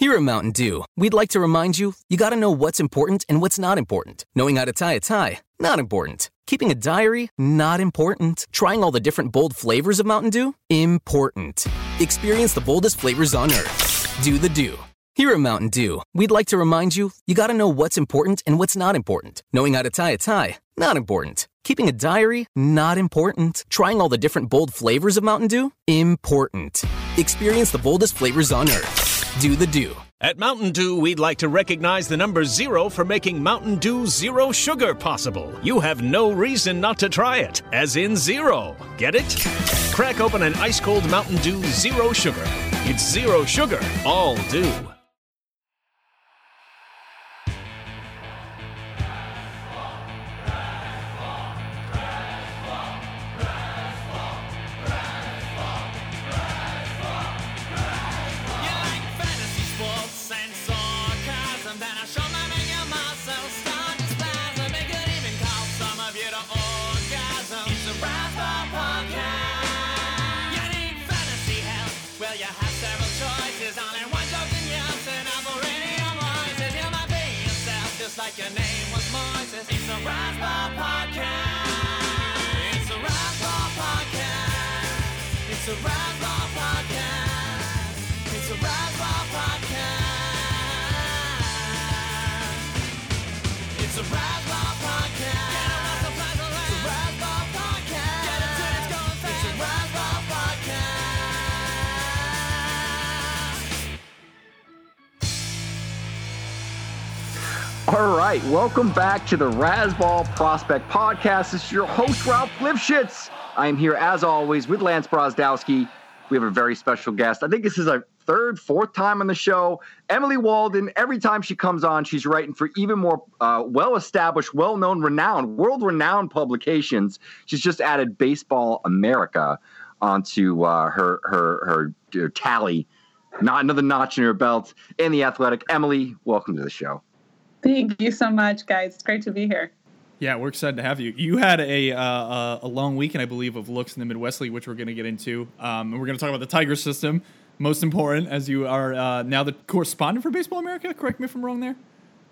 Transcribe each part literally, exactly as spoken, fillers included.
Here at Mountain Dew, we'd like to remind you, you gotta know what's important and what's not important. Knowing how to tie a tie, not important. Keeping a diary, not important. Trying all the different bold flavors of Mountain Dew, important. Experience the boldest flavors on earth. Do the Dew. Here at Mountain Dew, we'd like to remind you, you gotta know what's important and what's not important. Knowing how to tie a tie, not important. Keeping a diary, not important. Trying all the different bold flavors of Mountain Dew, important. Experience the boldest flavors on earth. Do the Dew. At Mountain Dew, we'd like to recognize the number zero for making Mountain Dew Zero Sugar possible. You have no reason not to try it, as in zero. Get it? Crack open an ice-cold Mountain Dew Zero Sugar. It's zero sugar, all dew. Your name was Moises. It's a Rise Bar podcast. It's a Rise Bar podcast. It's a Rise Bar podcast. It's a Rise Bar podcast. It's a Rise Bar podcast. Get a rise, rise, rise. It's a Rise Bar podcast. Get it till it's going fast. It's a Rise Bar podcast. All right, welcome back to the Rasball Prospect Podcast. This is your host, Ralph Lipschitz. I am here, as always, with Lance Brozdowski. We have a very special guest. I think this is our third, fourth time on the show. Emily Waldon, every time she comes on, she's writing for even more uh, well-established, well-known, renowned, world-renowned publications. She's just added Baseball America onto uh, her, her, her, her tally. Not another notch in her belt. And The Athletic. Emily, welcome to the show. Thank you so much, guys. It's great to be here. Yeah, we're excited to have you. You had a uh, a long weekend, I believe, of looks in the Midwest League, which we're going to get into. Um, and we're going to talk about the Tiger system, most important, as you are uh, now the correspondent for Baseball America. Correct me if I'm wrong there.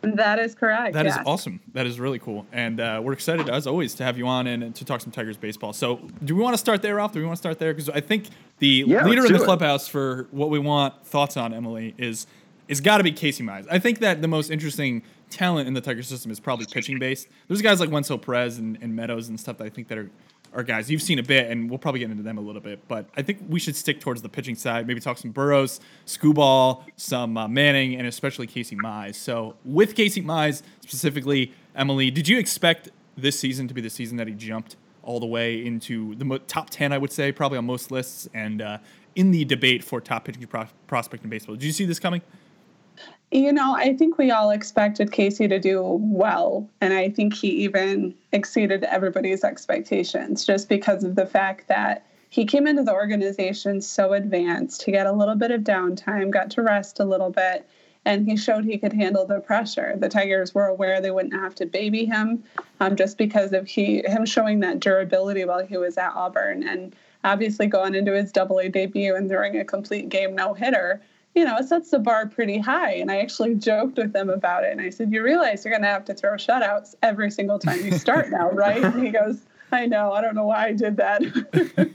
That is correct. That yeah. is awesome. That is really cool. And uh, we're excited, as always, to have you on and, and to talk some Tigers baseball. So do we want to start there, Ralph? Do we want to start there? Because I think the yeah, leader in the clubhouse for what we want thoughts on, Emily, is... it's got to be Casey Mize. I think that the most interesting talent in the Tiger system is probably pitching-based. There's guys like Wenzel Perez and, and Meadows and stuff that I think that are, are guys you've seen a bit, and we'll probably get into them a little bit. But I think we should stick towards the pitching side, maybe talk some Burrows, Skubal, some uh, Manning, and especially Casey Mize. So with Casey Mize specifically, Emily, did you expect this season to be the season that he jumped all the way into the mo- top ten, I would say, probably on most lists, and uh, in the debate for top pitching pro- prospect in baseball? Did you see this coming? You know, I think we all expected Casey to do well, and I think he even exceeded everybody's expectations just because of the fact that he came into the organization so advanced. He got a little bit of downtime, got to rest a little bit, and he showed he could handle the pressure. The Tigers were aware they wouldn't have to baby him um, just because of he him showing that durability while he was at Auburn. And obviously going into his double A debut and throwing a complete game no-hitter, you know, it sets the bar pretty high. And I actually joked with him about it. And I said, you realize you're going to have to throw shutouts every single time you start now, right? And he goes, I know. I don't know why I did that.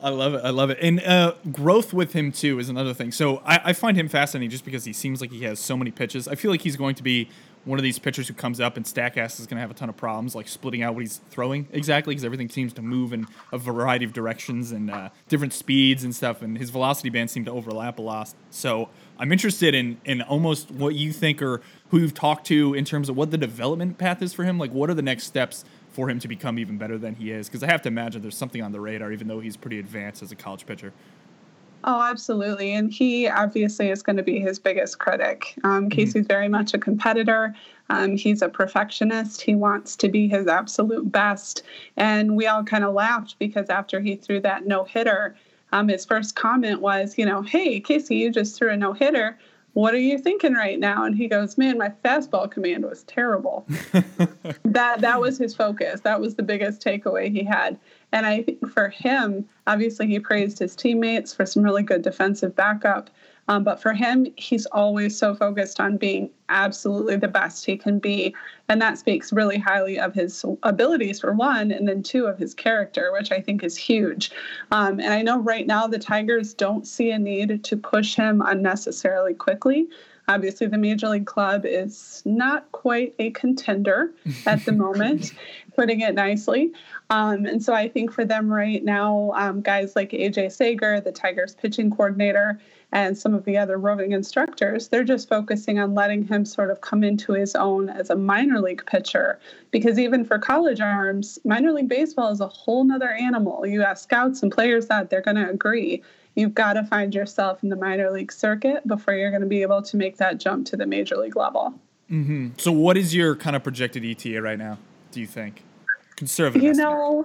I love it. I love it. And uh, growth with him, too, is another thing. So I, I find him fascinating just because he seems like he has so many pitches. I feel like he's going to be one of these pitchers who comes up and Stackass is going to have a ton of problems, like splitting out what he's throwing exactly, because everything seems to move in a variety of directions and uh, different speeds and stuff, and his velocity bands seem to overlap a lot. So I'm interested in in almost what you think or who you've talked to in terms of what the development path is for him. Like, what are the next steps for him to become even better than he is? Because I have to imagine there's something on the radar, even though he's pretty advanced as a college pitcher. Oh, absolutely. And he obviously is going to be his biggest critic. Um, Casey's very much a competitor. Um, he's a perfectionist. He wants to be his absolute best. And we all kind of laughed because after he threw that no-hitter, um, his first comment was, you know, hey, Casey, you just threw a no-hitter. What are you thinking right now? And he goes, man, my fastball command was terrible. that that was his focus. That was the biggest takeaway he had. And I think for him, obviously he praised his teammates for some really good defensive backup. Um, but for him, he's always so focused on being absolutely the best he can be. And that speaks really highly of his abilities, for one, and then two, of his character, which I think is huge. Um, and I know right now the Tigers don't see a need to push him unnecessarily quickly. Obviously, the Major League Club is not quite a contender at the moment, putting it nicely. Um, and so I think for them right now, um, guys like A J Sager, the Tigers pitching coordinator, and some of the other roving instructors, they're just focusing on letting him sort of come into his own as a minor league pitcher. Because even for college arms, minor league baseball is a whole nother animal. You have scouts and players that they're going to agree. You've got to find yourself in the minor league circuit before you're going to be able to make that jump to the major league level. Mm-hmm. So what is your kind of projected E T A right now, do you think? Conservative. You know,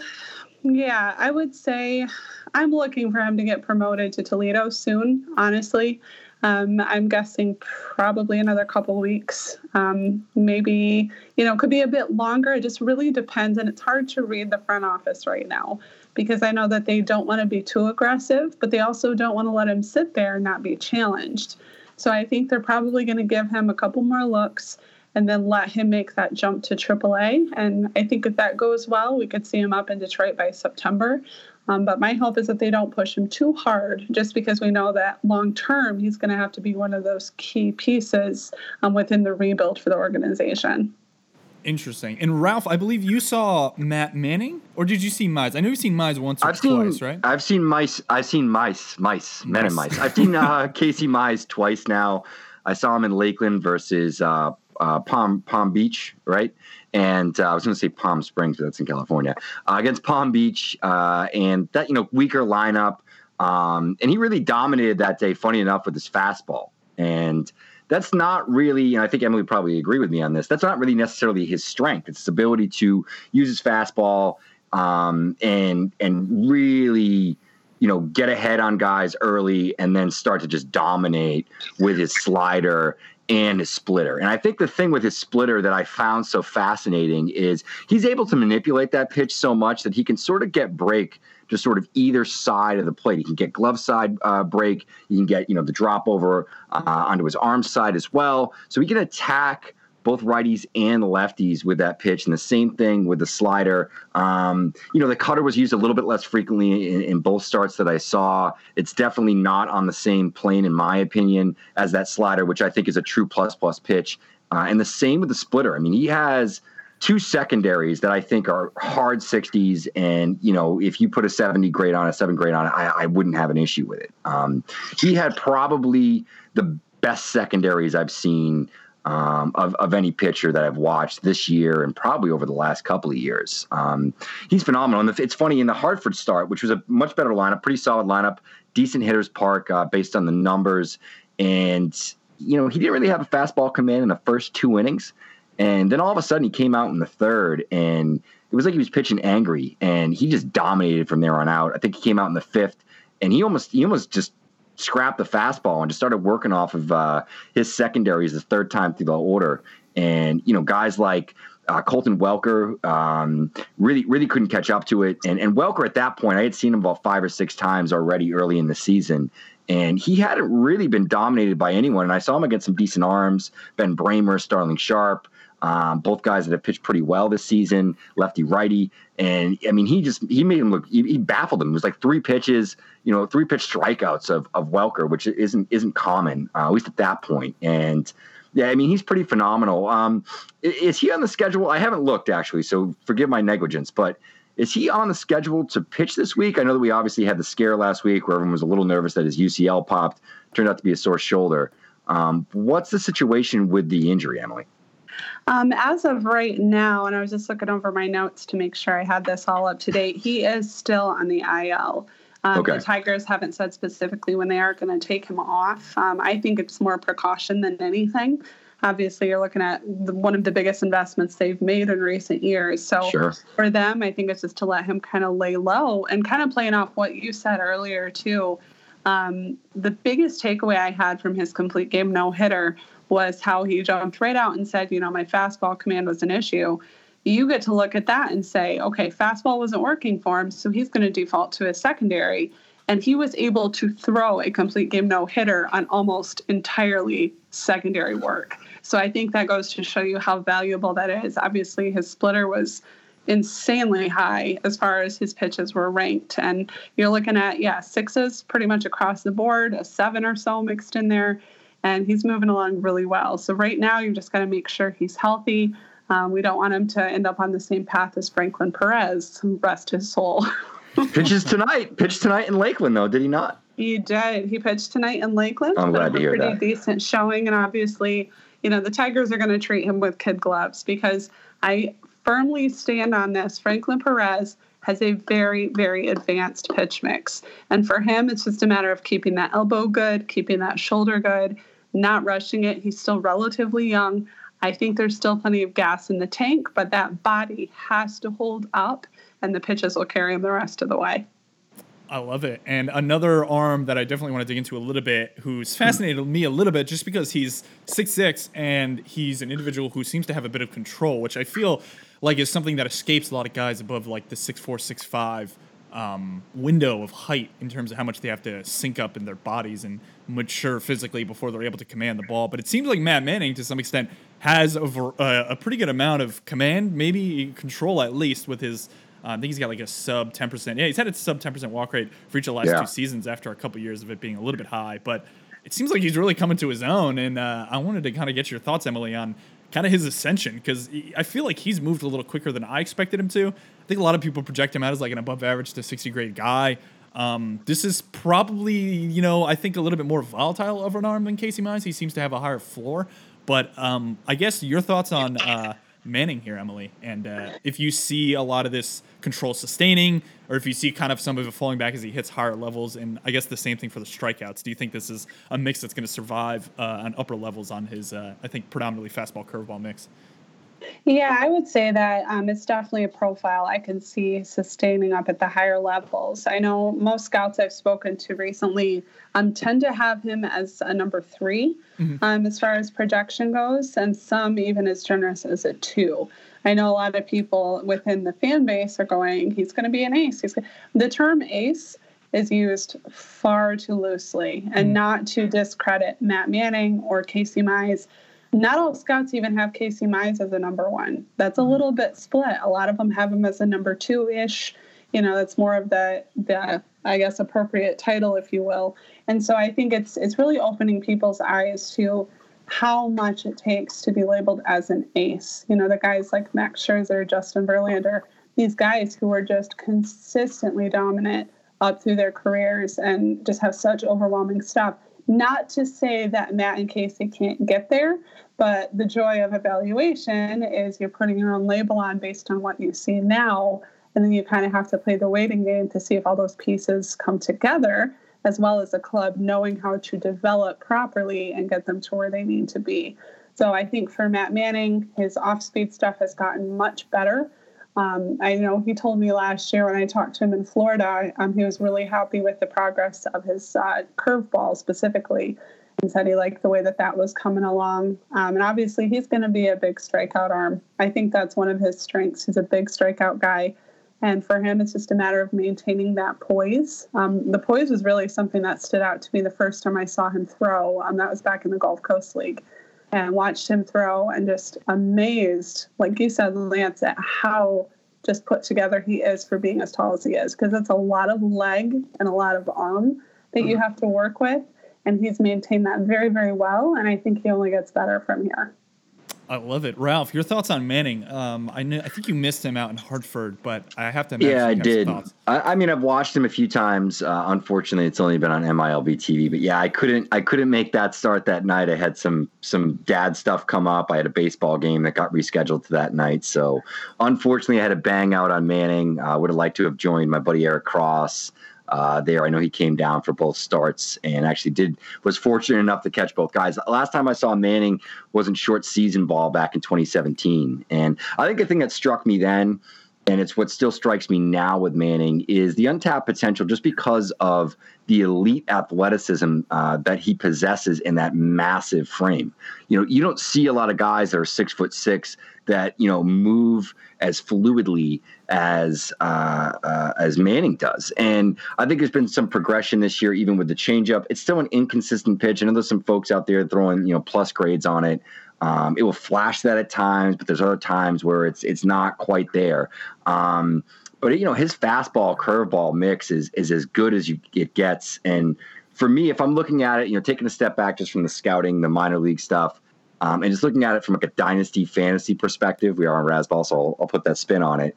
yeah, I would say I'm looking for him to get promoted to Toledo soon, honestly. Um, I'm guessing probably another couple weeks, um, maybe, you know, could be a bit longer. It just really depends. And it's hard to read the front office right now, because I know that they don't want to be too aggressive, but they also don't want to let him sit there and not be challenged. So I think they're probably going to give him a couple more looks and then let him make that jump to triple A. And I think if that goes well, we could see him up in Detroit by September. Um, but my hope is that they don't push him too hard, just because we know that long term he's going to have to be one of those key pieces um, within the rebuild for the organization. Interesting. And Ralph, I believe you saw Matt Manning, or did you see Mize? I know you've seen Mize once or I've twice, seen, right? I've seen Mize. I've seen Mize. Mize. Men and Mize. I've seen uh, Casey Mize twice now. I saw him in Lakeland versus uh, uh, Palm Palm Beach, right? And uh, I was going to say Palm Springs, but that's in California, uh, against Palm Beach, uh, and that, you know, weaker lineup. Um, and he really dominated that day, funny enough, with his fastball. And that's not really, and I think Emily probably agree with me on this, that's not really necessarily his strength. It's his ability to use his fastball um, and and really, you know, get ahead on guys early and then start to just dominate with his slider and his splitter. And I think the thing with his splitter that I found so fascinating is he's able to manipulate that pitch so much that he can sort of get break to sort of either side of the plate. He can get glove side uh, break. He can get, you know, the drop over uh, onto his arm side as well. So he can attack both righties and lefties with that pitch, and the same thing with the slider. Um, you know, the cutter was used a little bit less frequently in, in both starts that I saw. It's definitely not on the same plane, in my opinion, as that slider, which I think is a true plus-plus pitch. Uh, and the same with the splitter. I mean, he has two secondaries that I think are hard sixties, and, you know, if you put a seventy grade on, a seven grade on it, I, I wouldn't have an issue with it. Um, he had probably the best secondaries I've seen Um, of, of any pitcher that I've watched this year and probably over the last couple of years. Um, he's phenomenal. And it's funny, in the Hartford start, which was a much better lineup, pretty solid lineup, decent hitters park uh, based on the numbers. And, you know, he didn't really have a fastball command in the first two innings. And then all of a sudden he came out in the third, and it was like he was pitching angry, and he just dominated from there on out. I think he came out in the fifth, and he almost, he almost just scrapped the fastball and just started working off of uh, his secondaries the third time through the order. And, you know, guys like uh, Colton Welker um, really, really couldn't catch up to it. And, and Welker at that point, I had seen him about five or six times already early in the season, and he hadn't really been dominated by anyone. And I saw him against some decent arms, Ben Bramer, Starling Sharp, um, both guys that have pitched pretty well this season, lefty righty. And I mean, he just, he made him look, he, he baffled him. It was like three pitches, you know, three pitch strikeouts of, of Welker, which isn't, isn't common, uh, at least at that point. And yeah, I mean, he's pretty phenomenal. Um, is he on the schedule? I haven't looked, actually, so forgive my negligence, but is he on the schedule to pitch this week? I know that we obviously had the scare last week where everyone was a little nervous that his U C L popped, turned out to be a sore shoulder. Um, what's the situation with the injury, Emily? Um, as of right now, and I was just looking over my notes to make sure I had this all up to date, he is still on the I L. Um, okay. The Tigers haven't said specifically when they are going to take him off. Um, I think it's more precaution than anything. Obviously, you're looking at the, one of the biggest investments they've made in recent years. So sure. For them, I think it's just to let him kind of lay low, and kind of playing off what you said earlier, too. Um, the biggest takeaway I had from his complete game no-hitter was how he jumped right out and said, you know, my fastball command was an issue. You get to look at that and say, okay, fastball wasn't working for him, so he's going to default to his secondary. and he was able to throw a complete game no-hitter on almost entirely secondary work. So I think that goes to show you how valuable that is. Obviously, his splitter was insanely high as far as his pitches were ranked. And you're looking at, yeah, sixes pretty much across the board, a seven or so mixed in there, and he's moving along really well. So right now, you've just got to make sure he's healthy. Um, we don't want him to end up on the same path as Franklin Perez, rest his soul. Pitches tonight. Pitched tonight in Lakeland, though, did he not? He did. He pitched tonight in Lakeland. I'm glad to hear that. Pretty decent showing, and obviously, you know, the Tigers are going to treat him with kid gloves because I firmly stand on this. Franklin Perez has a very, very advanced pitch mix. And for him, it's just a matter of keeping that elbow good, keeping that shoulder good, not rushing it. He's still relatively young. I think there's still plenty of gas in the tank, but that body has to hold up, and the pitches will carry him the rest of the way. I love it. And another arm that I definitely want to dig into a little bit, who's fascinated me a little bit just because he's six six and he's an individual who seems to have a bit of control, which I feel like is something that escapes a lot of guys above like the six four, six five um, window of height in terms of how much they have to sync up in their bodies and mature physically before they're able to command the ball. But it seems like Matt Manning, to some extent, has a, uh, a pretty good amount of command, maybe control at least with his – Um, I think he's got like a sub ten percent. Yeah, he's had a sub ten percent walk rate for each of the last yeah. two seasons after a couple of years of it being a little bit high. But it seems like he's really coming to his own. And uh, I wanted to kind of get your thoughts, Emily, on kind of his ascension because I feel like he's moved a little quicker than I expected him to. I think a lot of people project him out as like an above average to sixty grade guy. Um, this is probably, you know, I think a little bit more volatile of an arm than Casey Mize. He seems to have a higher floor. But um, I guess your thoughts on uh, Manning here, Emily, and uh, if you see a lot of this control sustaining or if you see kind of some of it falling back as he hits higher levels, and I guess the same thing for the strikeouts. Do you think this is a mix that's going to survive uh, on upper levels on his, uh, I think, predominantly fastball curveball mix? Yeah, I would say that um, it's definitely a profile I can see sustaining up at the higher levels. I know most scouts I've spoken to recently um, tend to have him as a number three mm-hmm. um, as far as projection goes, and some even as generous as a two. I know a lot of people within the fan base are going, he's going to be an ace. He's gonna... The term ace is used far too loosely, and mm-hmm. not to discredit Matt Manning or Casey Mize. Not all scouts even have Casey Mize as a number one. That's a little bit split. A lot of them have him as a number two-ish. You know, that's more of the, the I guess, appropriate title, if you will. And so I think it's it's really opening people's eyes to how much it takes to be labeled as an ace. You know, the guys like Max Scherzer, Justin Verlander, these guys who are just consistently dominant up through their careers and just have such overwhelming stuff. Not to say that Matt and Casey can't get there, but the joy of evaluation is you're putting your own label on based on what you see now, and then you kind of have to play the waiting game to see if all those pieces come together, as well as a club knowing how to develop properly and get them to where they need to be. So I think for Matt Manning, his off-speed stuff has gotten much better. Um, I know he told me last year when I talked to him in Florida, um, he was really happy with the progress of his uh, curveball specifically, and said he liked the way that that was coming along. Um, and obviously he's going to be a big strikeout arm. I think that's one of his strengths. He's a big strikeout guy. And for him, it's just a matter of maintaining that poise. Um, the poise was really something that stood out to me the first time I saw him throw. Um, that was back in the Gulf Coast League. And watched him throw and just amazed, like you said, Lance, at how just put together he is for being as tall as he is. Because it's a lot of leg and a lot of arm that you have to work with. And he's maintained that very, very well. And I think he only gets better from here. I love it. Ralph, your thoughts on Manning? Um, I know, I think you missed him out in Hartford, but I have to imagine. Yeah, I did. I, I mean, I've watched him a few times. Uh, unfortunately, it's only been on M I L B T V. But yeah, I couldn't. I couldn't make that start that night. I had some some dad stuff come up. I had a baseball game that got rescheduled to that night. So unfortunately, I had a bang out on Manning. I uh, would have liked to have joined my buddy Eric Cross. Uh, there, I know he came down for both starts and actually did was fortunate enough to catch both guys. Last time I saw Manning was in short season ball back in twenty seventeen, and I think the thing that struck me then, and it's what still strikes me now with Manning is the untapped potential just because of the elite athleticism uh, that he possesses in that massive frame. You know, you don't see a lot of guys that are six foot six that, you know, move as fluidly as uh, uh, as Manning does. And I think there's been some progression this year, even with the changeup. It's still an inconsistent pitch. I know there's some folks out there throwing, you know, plus grades on it. Um, it will flash that at times, but there's other times where it's it's not quite there. Um, but, you know, his fastball curveball mix is is as good as you, it gets. And for me, if I'm looking at it, you know, taking a step back just from the scouting, the minor league stuff, um, and just looking at it from like a dynasty fantasy perspective, we are on Rasball, so I'll, I'll put that spin on it.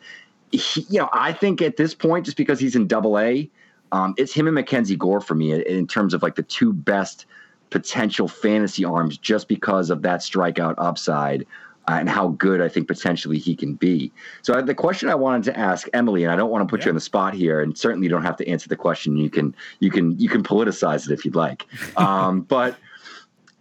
He, you know, I think at this point, just because he's in Double A, um, it's him and Mackenzie Gore for me in, in terms of like the two best potential fantasy arms, just because of that strikeout upside uh, and how good I think potentially he can be. So I, the question I wanted to ask Emily, and I don't want to put yeah. you on the spot here, and certainly you don't have to answer the question. You can you can you can politicize it if you'd like. Um, but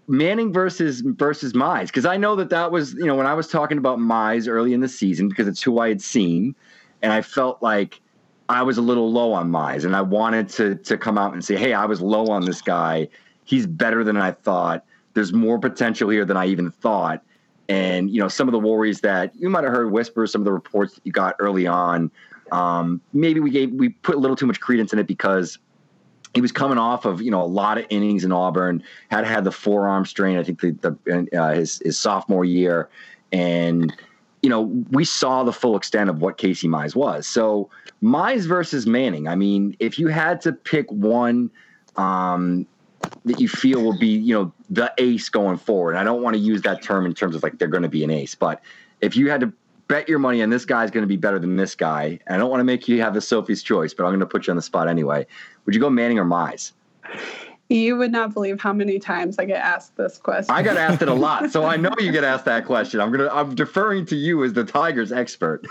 Manning versus versus Mize, because I know that that was, you know, when I was talking about Mize early in the season, because it's who I had seen, and I felt like I was a little low on Mize, and I wanted to to come out and say, hey, I was low on this guy. He's better than I thought. There's more potential here than I even thought. And, you know, some of the worries that you might have heard whispers, some of the reports that you got early on, um, maybe we gave we put a little too much credence in it because he was coming off of, you know, a lot of innings in Auburn, had had the forearm strain, I think, the, the uh, his, his sophomore year. And, you know, we saw the full extent of what Casey Mize was. So Mize versus Manning, I mean, if you had to pick one um, – that you feel will be, you know, the ace going forward. And I don't want to use that term in terms of like, they're going to be an ace, but if you had to bet your money on this guy is going to be better than this guy, I don't want to make you have the Sophie's choice, but I'm going to put you on the spot anyway. Would you go Manning or Mize? You would not believe how many times I get asked this question. I got asked it a lot. So I know you get asked that question. I'm going to, I'm deferring to you as the Tigers expert.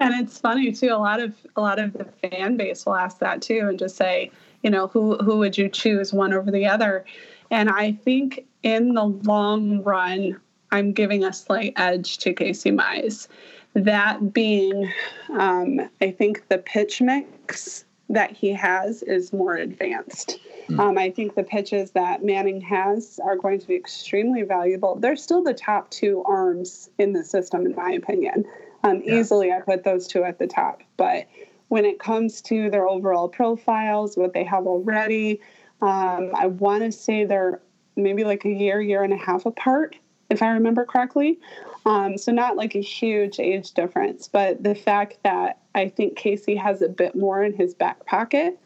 And it's funny too. A lot of, a lot of the fan base will ask that too. And just say, you know, who who would you choose one over the other? And I think in the long run, I'm giving a slight edge to Casey Mize. That being, um, I think the pitch mix that he has is more advanced. Mm-hmm. Um, I think the pitches that Manning has are going to be extremely valuable. They're still the top two arms in the system, in my opinion. Um, yeah. Easily, I put those two at the top, but when it comes to their overall profiles, what they have already, um, I want to say they're maybe like a year, year and a half apart, if I remember correctly. Um, so not like a huge age difference, but the fact that I think Casey has a bit more in his back pocket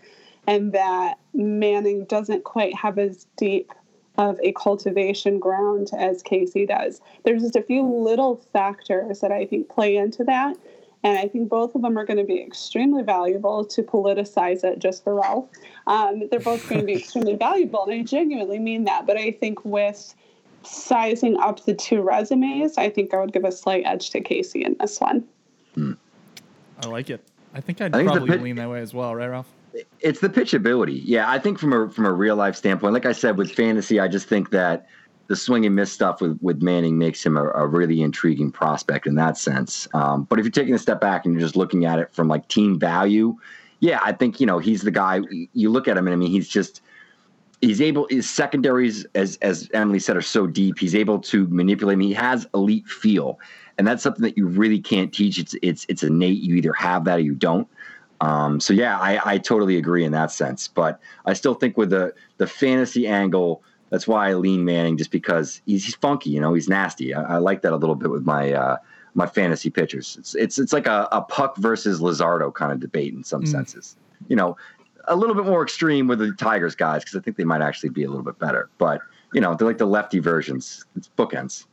and that Manning doesn't quite have as deep of a cultivation ground as Casey does. There's just a few little factors that I think play into that. And I think both of them are going to be extremely valuable to politicize it just for Ralph. Um, they're both going to be extremely valuable, and I genuinely mean that. But I think with sizing up the two resumes, I think I would give a slight edge to Casey in this one. Hmm. I like it. I think I'd I think probably pit- lean that way as well, right, Ralph? It's the pitchability. Yeah, I think from a from a real-life standpoint, like I said, with fantasy, I just think that the swing and miss stuff with, with Manning makes him a, a really intriguing prospect in that sense. Um, but if you're taking a step back and you're just looking at it from like team value, yeah, I think, you know, he's the guy you look at him and I mean, he's just, he's able, his secondaries, as, as Emily said, are so deep. He's able to manipulate him. He has elite feel. And that's something that you really can't teach. It's, it's, it's innate. You either have that or you don't. Um, so yeah, I, I totally agree in that sense, but I still think with the, the fantasy angle, that's why I lean Manning, just because he's, he's funky, you know, he's nasty. I, I like that a little bit with my uh, my fantasy pitchers. It's it's it's like a, a Puck versus Luzardo kind of debate in some mm. senses. You know, a little bit more extreme with the Tigers guys because I think they might actually be a little bit better. But, you know, they're like the lefty versions. It's bookends.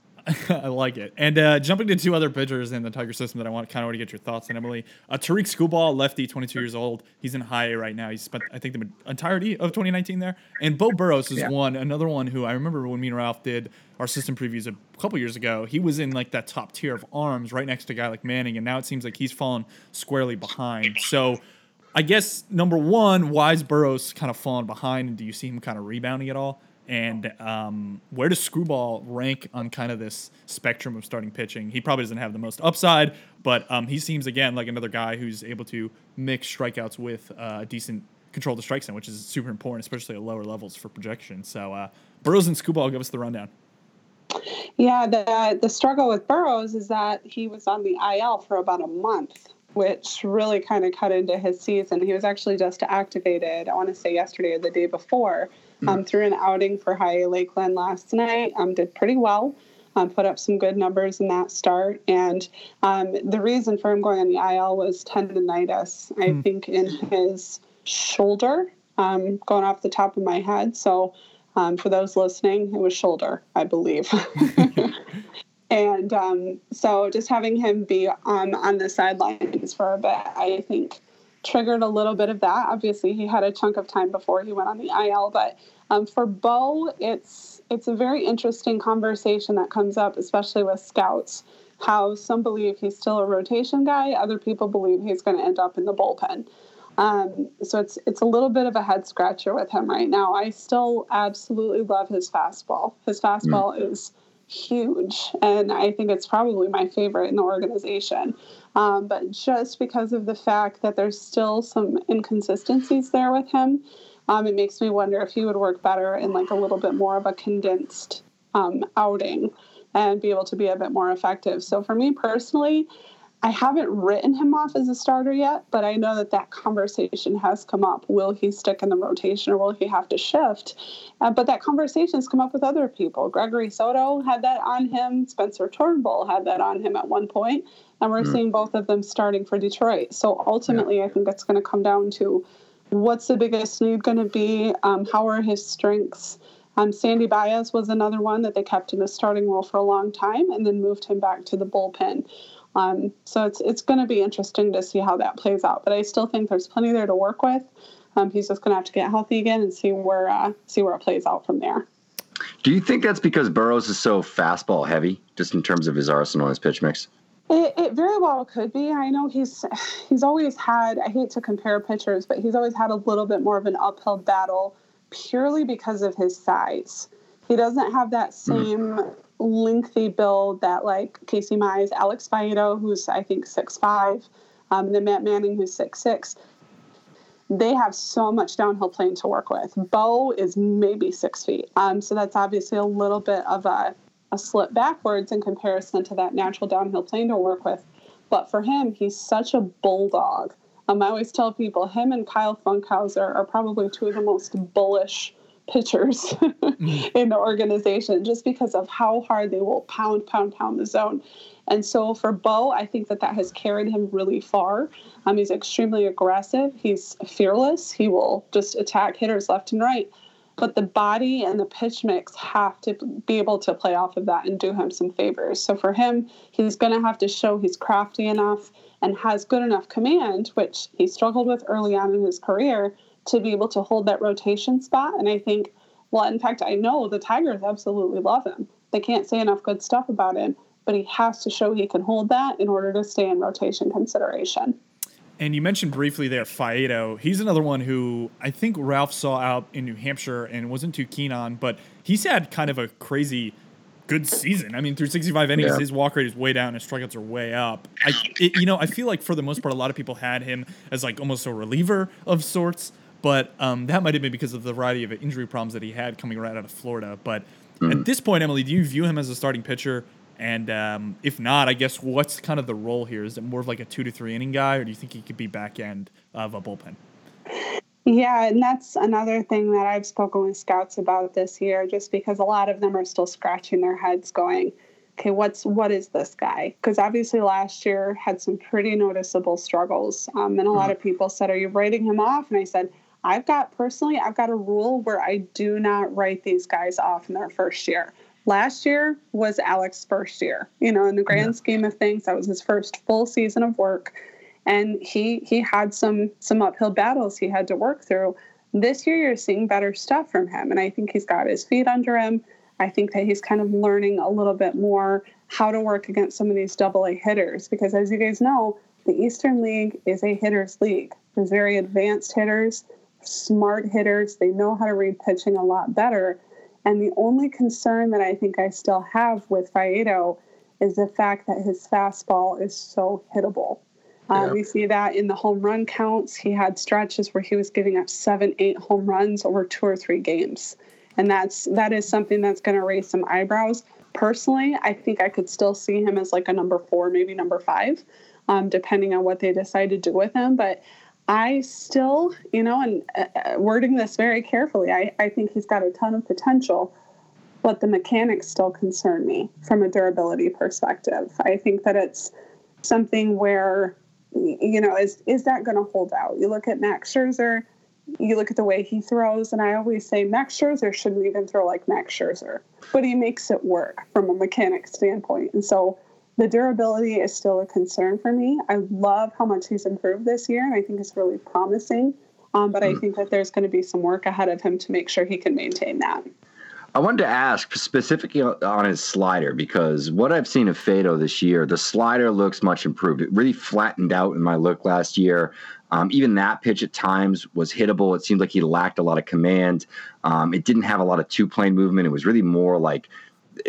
I like it. And uh, jumping to two other pitchers in the Tiger system that I want kind of want to get your thoughts on, Emily. Uh, Tariq Skubal, lefty, twenty-two years old. He's in high A right now. He spent, I think, the entirety of twenty nineteen there. And Bo Burrows is yeah. one, another one who I remember when me and Ralph did our system previews a couple years ago. He was in like that top tier of arms right next to a guy like Manning, and now it seems like he's fallen squarely behind. So I guess, number one, why is Burrows kind of falling behind, and do you see him kind of rebounding at all? And um, where does Skubal rank on kind of this spectrum of starting pitching? He probably doesn't have the most upside, but um, he seems, again, like another guy who's able to mix strikeouts with uh, decent control to strike zone, which is super important, especially at lower levels for projection. So uh, Burrows and Skubal, give us the rundown. Yeah, the, the struggle with Burrows is that he was on the I L for about a month, which really kind of cut into his season. He was actually just activated, I want to say yesterday or the day before, um, through an outing for High Lakeland last night. Um, did pretty well, um, put up some good numbers in that start. And um, the reason for him going on the I L was tendonitis, I mm. think, in his shoulder, um, going off the top of my head. So um, for those listening, it was shoulder, I believe. And um, so just having him be um, on the sidelines for a bit, I think, triggered a little bit of that. Obviously, he had a chunk of time before he went on the I L. But um, for Bo, it's it's a very interesting conversation that comes up, especially with scouts, how some believe he's still a rotation guy. Other people believe he's going to end up in the bullpen. Um, so it's it's a little bit of a head scratcher with him right now. I still absolutely love his fastball. His fastball mm. is huge, and I think it's probably my favorite in the organization. Um, but just because of the fact that there's still some inconsistencies there with him, um, it makes me wonder if he would work better in like a little bit more of a condensed um, outing and be able to be a bit more effective. So for me personally, I haven't written him off as a starter yet, but I know that that conversation has come up. Will he stick in the rotation or will he have to shift? Uh, but that conversation has come up with other people. Gregory Soto had that on him. Spencer Turnbull had that on him at one point. And we're mm. seeing both of them starting for Detroit. So ultimately, yeah. I think it's going to come down to what's the biggest need going to be? Um, how are his strengths? Um, Sandy Baez was another one that they kept in the starting role for a long time and then moved him back to the bullpen. Um, so it's it's going to be interesting to see how that plays out. But I still think there's plenty there to work with. Um, he's just going to have to get healthy again and see where uh, see where it plays out from there. Do you think that's because Burrows is so fastball heavy, just in terms of his arsenal and his pitch mix? It, it very well could be. I know he's he's always had, I hate to compare pitchers, but he's always had a little bit more of an uphill battle purely because of his size. He doesn't have that same mm. lengthy build that like Casey Mize, Alex Faedo, who's I think six five, um, and then Matt Manning, who's six six. They have so much downhill plane to work with. Bo is maybe six feet. Um, so that's obviously a little bit of a, a slip backwards in comparison to that natural downhill plane to work with. But for him, he's such a bulldog. Um, I always tell people him and Kyle Funkhauser are probably two of the most bullish pitchers in the organization just because of how hard they will pound, pound, pound the zone. And so for Bo, I think that that has carried him really far. Um, he's extremely aggressive. He's fearless. He will just attack hitters left and right. But the body and the pitch mix have to be able to play off of that and do him some favors. So for him, he's going to have to show he's crafty enough and has good enough command, which he struggled with early on in his career, to be able to hold that rotation spot. And I think, well, in fact, I know the Tigers absolutely love him. They can't say enough good stuff about him, but he has to show he can hold that in order to stay in rotation consideration. And you mentioned briefly there Faedo. He's another one who I think Ralph saw out in New Hampshire and wasn't too keen on, but he's had kind of a crazy good season. I mean, through sixty-five innings, yeah. his walk rate is way down, his strikeouts are way up. I, it, you know, I feel like for the most part, a lot of people had him as like almost a reliever of sorts. But um, that might have been because of the variety of injury problems that he had coming right out of Florida. But mm. at this point, Emily, do you view him as a starting pitcher? And um, if not, I guess what's kind of the role here? Is it more of like a two to three inning guy, or do you think he could be back end of a bullpen? Yeah, and that's another thing that I've spoken with scouts about this year, just because a lot of them are still scratching their heads going, okay, what's what is this guy? Because obviously last year had some pretty noticeable struggles. Um, and a mm. lot of people said, are you writing him off? And I said, I've got personally, I've got a rule where I do not write these guys off in their first year. Last year was Alex's first year, you know, in the grand yeah. scheme of things, that was his first full season of work. And he, he had some, some uphill battles he had to work through. This year, you're seeing better stuff from him. And I think he's got his feet under him. I think that he's kind of learning a little bit more how to work against some of these double A hitters, because as you guys know, the Eastern League is a hitter's league. There's very advanced hitters, smart hitters. They know how to read pitching a lot better. And the only concern that I think I still have with Vieto is the fact that his fastball is so hittable. Yeah. Um, we see that in the home run counts. He had stretches where he was giving up seven, eight home runs over two or three games. And that's that is something that's going to raise some eyebrows. Personally, I think I could still see him as like a number four, maybe number five, um, depending on what they decide to do with him. But I still, you know, and uh, wording this very carefully, I, I think he's got a ton of potential, but the mechanics still concern me from a durability perspective. I think that it's something where, you know, is is that going to hold out? You look at Max Scherzer, you look at the way he throws, and I always say Max Scherzer shouldn't even throw like Max Scherzer, but he makes it work from a mechanic standpoint. And so the durability is still a concern for me. I love how much he's improved this year, and I think it's really promising. Um, but mm. I think that there's going to be some work ahead of him to make sure he can maintain that. I wanted to ask specifically on his slider, because what I've seen of Vieto this year, the slider looks much improved. It really flattened out in my look last year. Um, even that pitch at times was hittable. It seemed like he lacked a lot of command. Um, it didn't have a lot of two-plane movement. It was really more like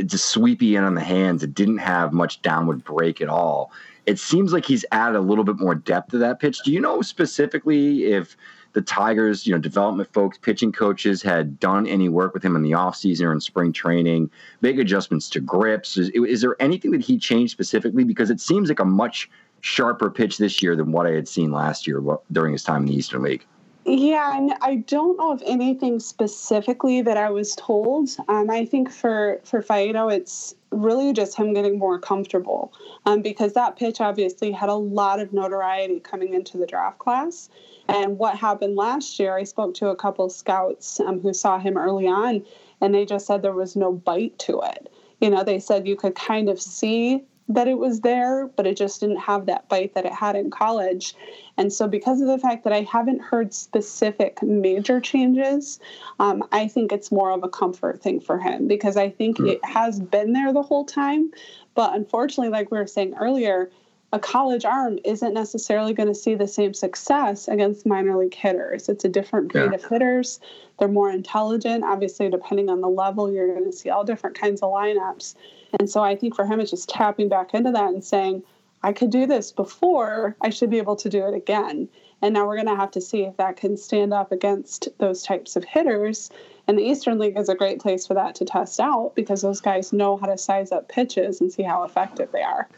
just sweepy in on the hands. It didn't have much downward break at all. It seems like he's added a little bit more depth to that pitch. Do you know specifically if the Tigers, you know, development folks, pitching coaches had done any work with him in the offseason or in spring training, make adjustments to grips? Is, is there anything that he changed specifically? Because it seems like a much sharper pitch this year than what I had seen last year during his time in the Eastern League. Yeah, and I don't know of anything specifically that I was told. Um, I think for, for Vieto, it's really just him getting more comfortable um, because that pitch obviously had a lot of notoriety coming into the draft class. And what happened last year, I spoke to a couple scouts um, who saw him early on, and they just said there was no bite to it. You know, they said you could kind of see that it was there, but it just didn't have that bite that it had in college. And so because of the fact that I haven't heard specific major changes, um, I think it's more of a comfort thing for him, because I think yeah. it has been there the whole time. But unfortunately, like we were saying earlier, a college arm isn't necessarily going to see the same success against minor league hitters. It's a different breed yeah. of hitters. They're more intelligent. Obviously, depending on the level, you're going to see all different kinds of lineups. And so I think for him, it's just tapping back into that and saying, I could do this before, I should be able to do it again. And now we're going to have to see if that can stand up against those types of hitters. And the Eastern League is a great place for that to test out, because those guys know how to size up pitches and see how effective they are.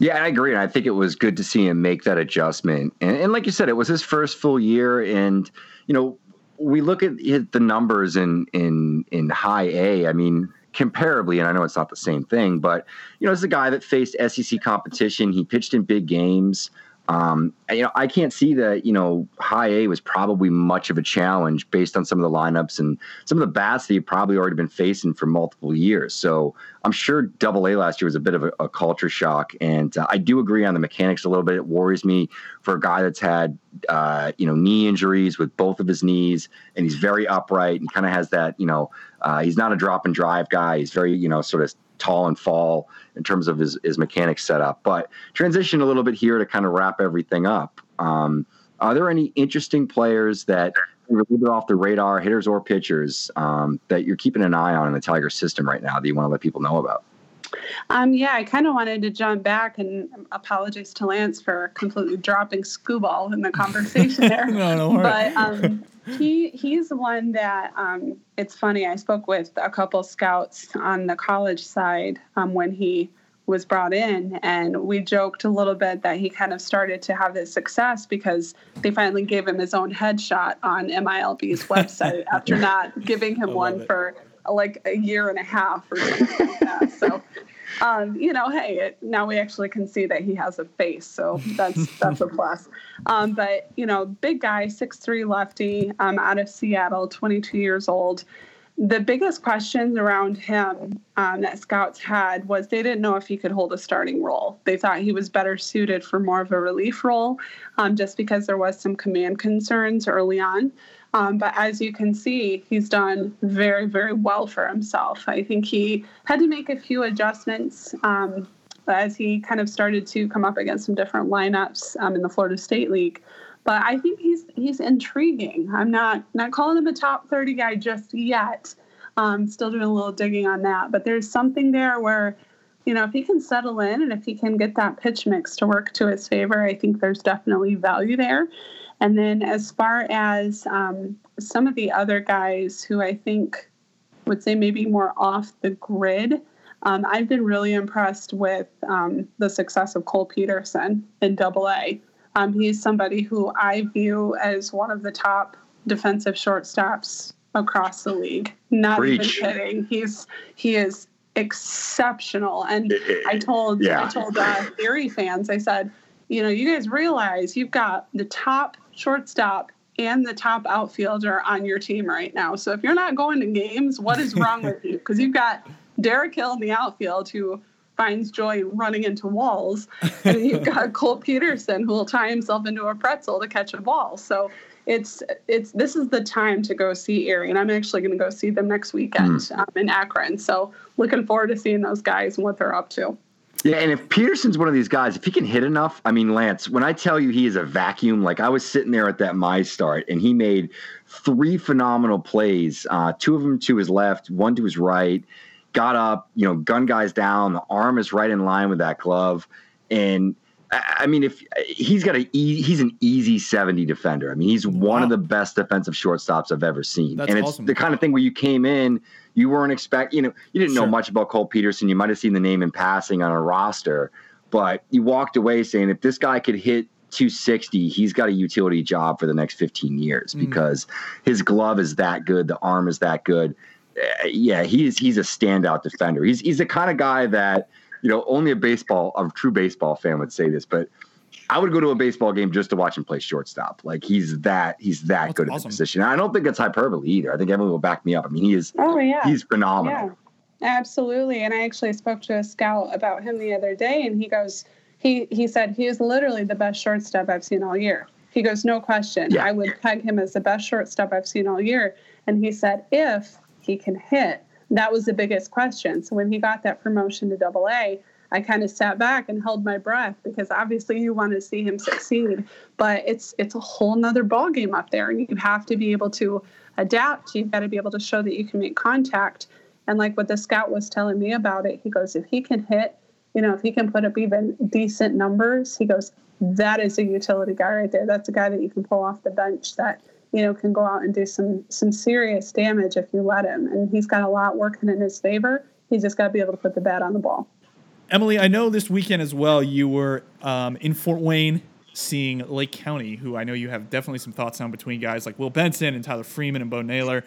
Yeah, I agree. And I think it was good to see him make that adjustment. And, and like you said, it was his first full year. And, you know, we look at the numbers in, in, in high A. I mean, comparably, and I know it's not the same thing, but, you know, it's a guy that faced S E C competition. He pitched in big games. Um, you know, I can't see that, you know, high A was probably much of a challenge based on some of the lineups and some of the bats that he'd probably already been facing for multiple years. So I'm sure double A last year was a bit of a, a culture shock. And uh, I do agree on the mechanics a little bit. It worries me for a guy that's had, uh, you know, knee injuries with both of his knees, and he's very upright and kind of has that, you know, uh, he's not a drop and drive guy. He's very, you know, sort of tall and fall in terms of his, his mechanics setup. But transition a little bit here to kind of wrap everything up. Um, are there any interesting players that are a little bit off the radar, hitters or pitchers, um, that you're keeping an eye on in the Tiger system right now that you want to let people know about? Um, yeah, I kind of wanted to jump back, and apologies to Lance for completely dropping Skubal in the conversation there. no, no, but um, he he's the one that um, it's funny. I spoke with a couple scouts on the college side um, when he was brought in, and we joked a little bit that he kind of started to have this success because they finally gave him his own headshot on M I L B's website after not giving him one it. for like a year and a half or something like that. So, um, you know, hey, it, now we actually can see that he has a face. So that's that's a plus. Um, but, you know, big guy, six three lefty, um, out of Seattle, twenty-two years old. The biggest questions around him um, that scouts had was they didn't know if he could hold a starting role. They thought he was better suited for more of a relief role um, just because there was some command concerns early on. Um, but as you can see, he's done very, very well for himself. I think he had to make a few adjustments um, as he kind of started to come up against some different lineups um, in the Florida State League. But I think he's he's intriguing. I'm not not calling him a top thirty guy just yet, Um, still doing a little digging on that, but there's something there where, you know, if he can settle in and if he can get that pitch mix to work to his favor, I think there's definitely value there. And then as far as um, some of the other guys who I think would say maybe more off the grid, um, I've been really impressed with um, the success of Cole Peterson in Double A. Um, he's somebody who I view as one of the top defensive shortstops across the league. Not Preach. Even kidding. He's he is exceptional. And I told yeah. I told uh, Erie fans, I said, you know, you guys realize you've got the top shortstop and the top outfielder on your team right now. So if you're not going to games, what is wrong with you? Because you've got Derek Hill in the outfield who finds joy running into walls, and you've got Cole Peterson who will tie himself into a pretzel to catch a ball. So it's it's this is the time to go see Erie, and I'm actually going to go see them next weekend mm. um, in Akron. So looking forward to seeing those guys and what they're up to. Yeah, and if Peterson's one of these guys, if he can hit enough, I mean, Lance, when I tell you he is a vacuum, like I was sitting there at that Mize start, and he made three phenomenal plays, uh, two of them to his left, one to his right, got up, you know, gun guys down, the arm is right in line with that glove, and I mean, if he's got a, he's an easy seventy defender. I mean, he's one wow. of the best defensive shortstops I've ever seen. That's and it's awesome. The kind of thing where you came in, you weren't expect, you know, you didn't sure. know much about Cole Peterson. You might've seen the name in passing on a roster, but you walked away saying, if this guy could hit two sixty, he's got a utility job for the next fifteen years mm. because his glove is that good. The arm is that good. Uh, yeah. He is, he's a standout defender. He's, he's the kind of guy that, you know, only a baseball, a true baseball fan would say this, but I would go to a baseball game just to watch him play shortstop. Like he's that, he's that that's good awesome. At the position. I don't think that's hyperbole either. I think Emily will back me up. I mean, he is, oh, yeah. he's phenomenal. Yeah, absolutely. And I actually spoke to a scout about him the other day, and he goes, he, he said, he is literally the best shortstop I've seen all year. He goes, no question. Yeah. I would peg him as the best shortstop I've seen all year. And he said, if he can hit. That was the biggest question. So when he got that promotion to Double A, I kind of sat back and held my breath because obviously you want to see him succeed, but it's it's a whole nother ball game up there, and you have to be able to adapt. You've got to be able to show that you can make contact. And like what the scout was telling me about it, he goes, if he can hit, you know, if he can put up even decent numbers, he goes, that is a utility guy right there. That's a guy that you can pull off the bench that, you know, can go out and do some some serious damage if you let him. And he's got a lot working in his favor. He's just got to be able to put the bat on the ball. Emily, I know this weekend as well you were um, in Fort Wayne seeing Lake County, who I know you have definitely some thoughts on between guys like Will Benson and Tyler Freeman and Bo Naylor.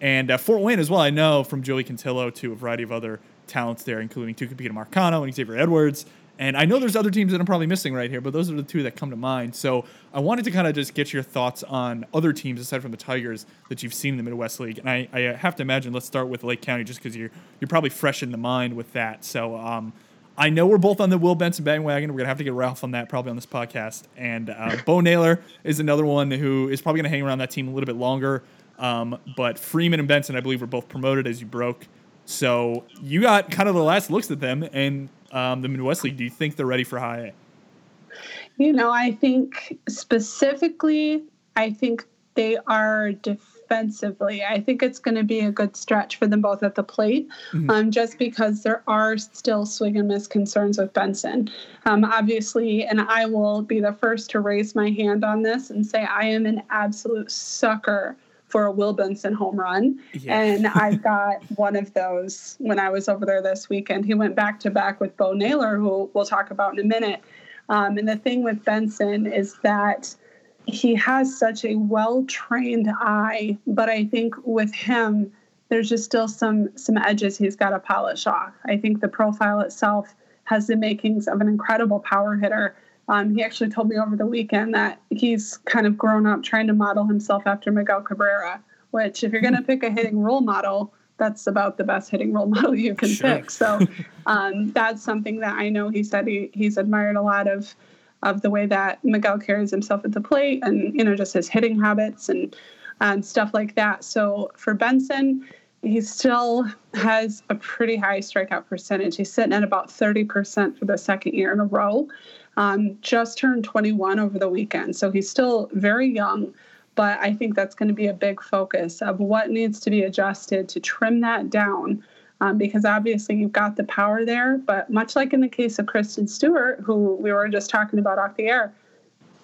And uh, Fort Wayne as well, I know, from Joey Cantillo to a variety of other talents there, including Tucapita Marcano and Xavier Edwards. And I know there's other teams that I'm probably missing right here, but those are the two that come to mind. So I wanted to kind of just get your thoughts on other teams aside from the Tigers that you've seen in the Midwest League. And I, I have to imagine, let's start with Lake County just because you're, you're probably fresh in the mind with that. So um, I know we're both on the Will Benson bandwagon. We're going to have to get Ralph on that probably on this podcast. And uh, Bo Naylor is another one who is probably going to hang around that team a little bit longer. Um, but Freeman and Benson, I believe, were both promoted as you broke. So you got kind of the last looks at them and – Um, the Midwest League, do you think they're ready for high A? You know, I think specifically, I think they are defensively. I think it's going to be a good stretch for them both at the plate, mm-hmm. um, just because there are still swing and miss concerns with Benson. Um, obviously, and I will be the first to raise my hand on this and say I am an absolute sucker for a Will Benson home run. Yeah. And I got one of those when I was over there this weekend. He went back to back with Bo Naylor, who we'll talk about in a minute. Um, and the thing with Benson is that he has such a well-trained eye, but I think with him, there's just still some, some edges he's got to polish off. I think the profile itself has the makings of an incredible power hitter. Um, he actually told me over the weekend that he's kind of grown up trying to model himself after Miguel Cabrera, which if you're going to pick a hitting role model, that's about the best hitting role model you can sure. pick. So um, that's something that I know he said he, he's admired a lot of, of the way that Miguel carries himself at the plate and, you know, just his hitting habits and um, stuff like that. So for Benson, he still has a pretty high strikeout percentage. He's sitting at about thirty percent for the second year in a row. Um, just turned twenty-one over the weekend, so he's still very young. But I think that's going to be a big focus of what needs to be adjusted to trim that down, um, because obviously you've got the power there. But much like in the case of Kristen Stewart, who we were just talking about off the air,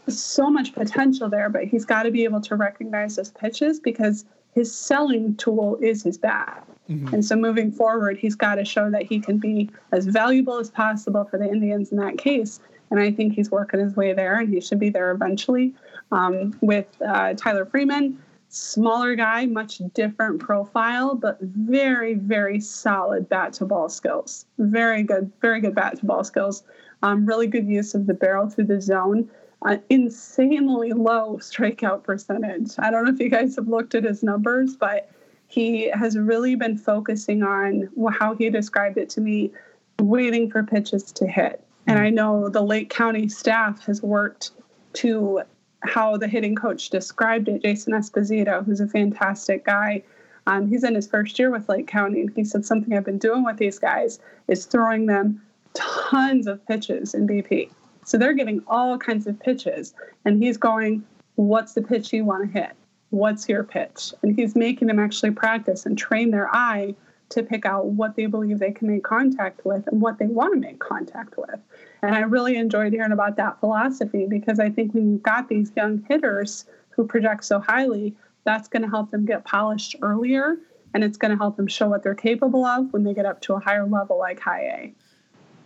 so much potential there, but he's got to be able to recognize those pitches because his selling tool is his bat. Mm-hmm. And so moving forward, he's got to show that he can be as valuable as possible for the Indians in that case. And I think he's working his way there, and he should be there eventually. Um, with uh, Tyler Freeman, smaller guy, much different profile, but very, very solid bat-to-ball skills. Very good, very good bat-to-ball skills. Um, really good use of the barrel through the zone. Uh, insanely low strikeout percentage. I don't know if you guys have looked at his numbers, but he has really been focusing on how he described it to me, waiting for pitches to hit. And I know the Lake County staff has worked to how the hitting coach described it, Jason Esposito, who's a fantastic guy. Um, he's in his first year with Lake County, and he said something I've been doing with these guys is throwing them tons of pitches in B P. So they're getting all kinds of pitches, and he's going, what's the pitch you want to hit? What's your pitch? And he's making them actually practice and train their eye to pick out what they believe they can make contact with and what they want to make contact with. And I really enjoyed hearing about that philosophy, because I think when you've got these young hitters who project so highly, that's going to help them get polished earlier, and it's going to help them show what they're capable of when they get up to a higher level like high A.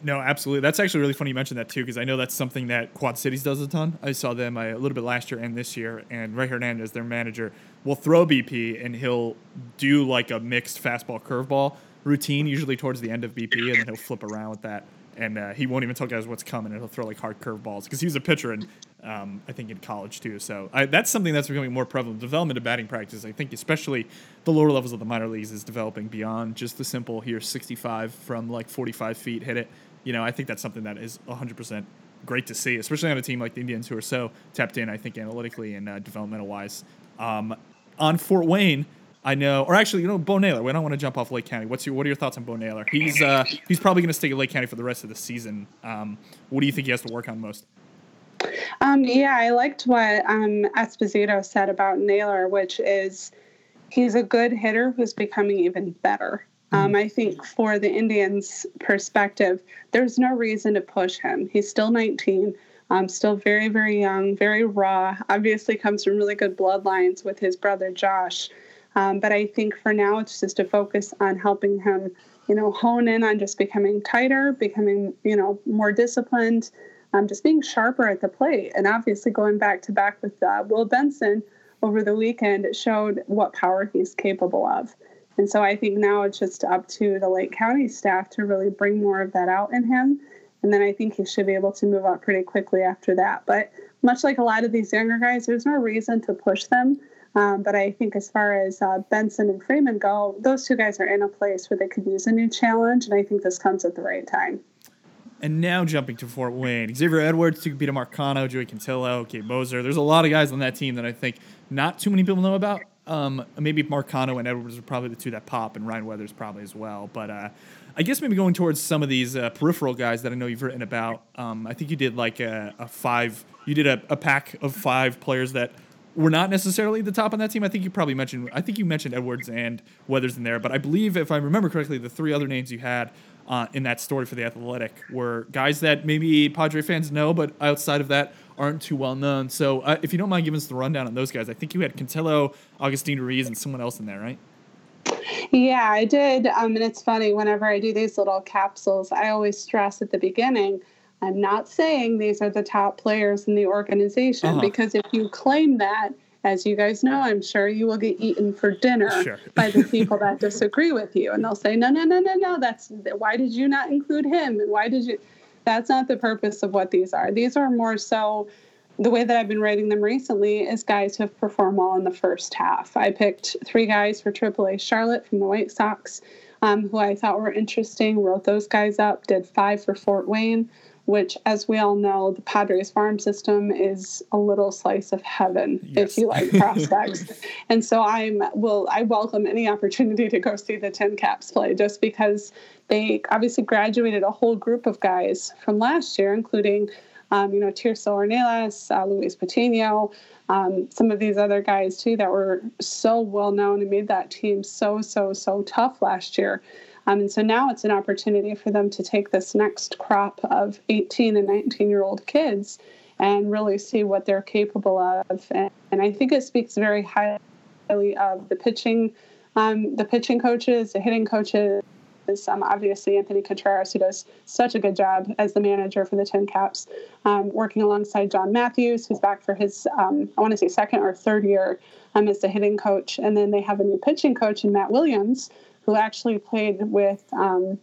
No, absolutely. That's actually really funny you mentioned that, too, because I know that's something that Quad Cities does a ton. I saw them a little bit last year and this year, and Ray Hernandez, their manager, will throw B P, and he'll do like a mixed fastball-curveball routine, usually towards the end of B P, and then he'll flip around with that, and uh, he won't even tell guys what's coming, and he'll throw like hard curveballs, because he was a pitcher, and um, I think in college, too. So I, that's something that's becoming more prevalent. Development of batting practice, I think, especially the lower levels of the minor leagues, is developing beyond just the simple, here's sixty-five from like forty-five feet, hit it. You know, I think that's something that is one hundred percent great to see, especially on a team like the Indians, who are so tapped in, I think, analytically and uh, developmental-wise. Um, on Fort Wayne, I know – or actually, you know, Bo Naylor. We don't want to jump off Lake County. What's your, what are your thoughts on Bo Naylor? He's uh, he's probably going to stay at Lake County for the rest of the season. Um, what do you think he has to work on most? Um, yeah, I liked what um, Esposito said about Naylor, which is he's a good hitter who's becoming even better. Um, I think for the Indians' perspective, there's no reason to push him. He's still nineteen, um, still very, very young, very raw, obviously comes from really good bloodlines with his brother Josh. Um, but I think for now it's just to focus on helping him, you know, hone in on just becoming tighter, becoming, you know, more disciplined, um, just being sharper at the plate. And obviously going back to back with uh, Will Benson over the weekend, it showed what power he's capable of. And so I think now it's just up to the Lake County staff to really bring more of that out in him. And then I think he should be able to move up pretty quickly after that. But much like a lot of these younger guys, there's no reason to push them. Um, but I think as far as uh, Benson and Freeman go, those two guys are in a place where they could use a new challenge. And I think this comes at the right time. And now jumping to Fort Wayne, Xavier Edwards, Tucupita Marcano, Joey Cantillo, Kate Moser. There's a lot of guys on that team that I think not too many people know about. Um, maybe Marcano and Edwards are probably the two that pop, and Ryan Weathers probably as well. But uh, I guess maybe going towards some of these uh, peripheral guys that I know you've written about. Um, I think you did like a, a five. You did a, a pack of five players that were not necessarily the top on that team. I think you probably mentioned. I think you mentioned Edwards and Weathers in there. But I believe, if I remember correctly, the three other names you had uh, in that story for The Athletic were guys that maybe Padre fans know, but outside of that aren't too well known. So uh, if you don't mind giving us the rundown on those guys, I think you had Cantillo, Augustine Ruiz, and someone else in there, right? Yeah, I did. Um, and it's funny, whenever I do these little capsules, I always stress at the beginning, I'm not saying these are the top players in the organization, uh-huh. because if you claim that, as you guys know, I'm sure you will get eaten for dinner sure. by the people that disagree with you. And they'll say, no, no, no, no, no, that's why did you not include him? And why did you... That's not the purpose of what these are. These are more so, the way that I've been rating them recently is guys who have performed well in the first half. I picked three guys for triple A Charlotte from the White Sox, um, who I thought were interesting, wrote those guys up, did five for Fort Wayne, which, as we all know, the Padres farm system is a little slice of heaven, yes. if you like prospects. And so I'm will I welcome any opportunity to go see the Tin Caps play, just because they obviously graduated a whole group of guys from last year, including um, you know, Tirso Ornelas, uh, Luis Patino, um, some of these other guys too that were so well-known and made that team so, so, so tough last year. Um, and so now it's an opportunity for them to take this next crop of eighteen and nineteen-year-old kids and really see what they're capable of. And, and I think it speaks very highly of the pitching, um, the pitching coaches, the hitting coaches, um, obviously Anthony Contreras, who does such a good job as the manager for the Tin Caps, um, working alongside John Matthews, who's back for his, um, I want to say, second or third year um, as the hitting coach. And then they have a new pitching coach in Matt Williams, who actually played with um,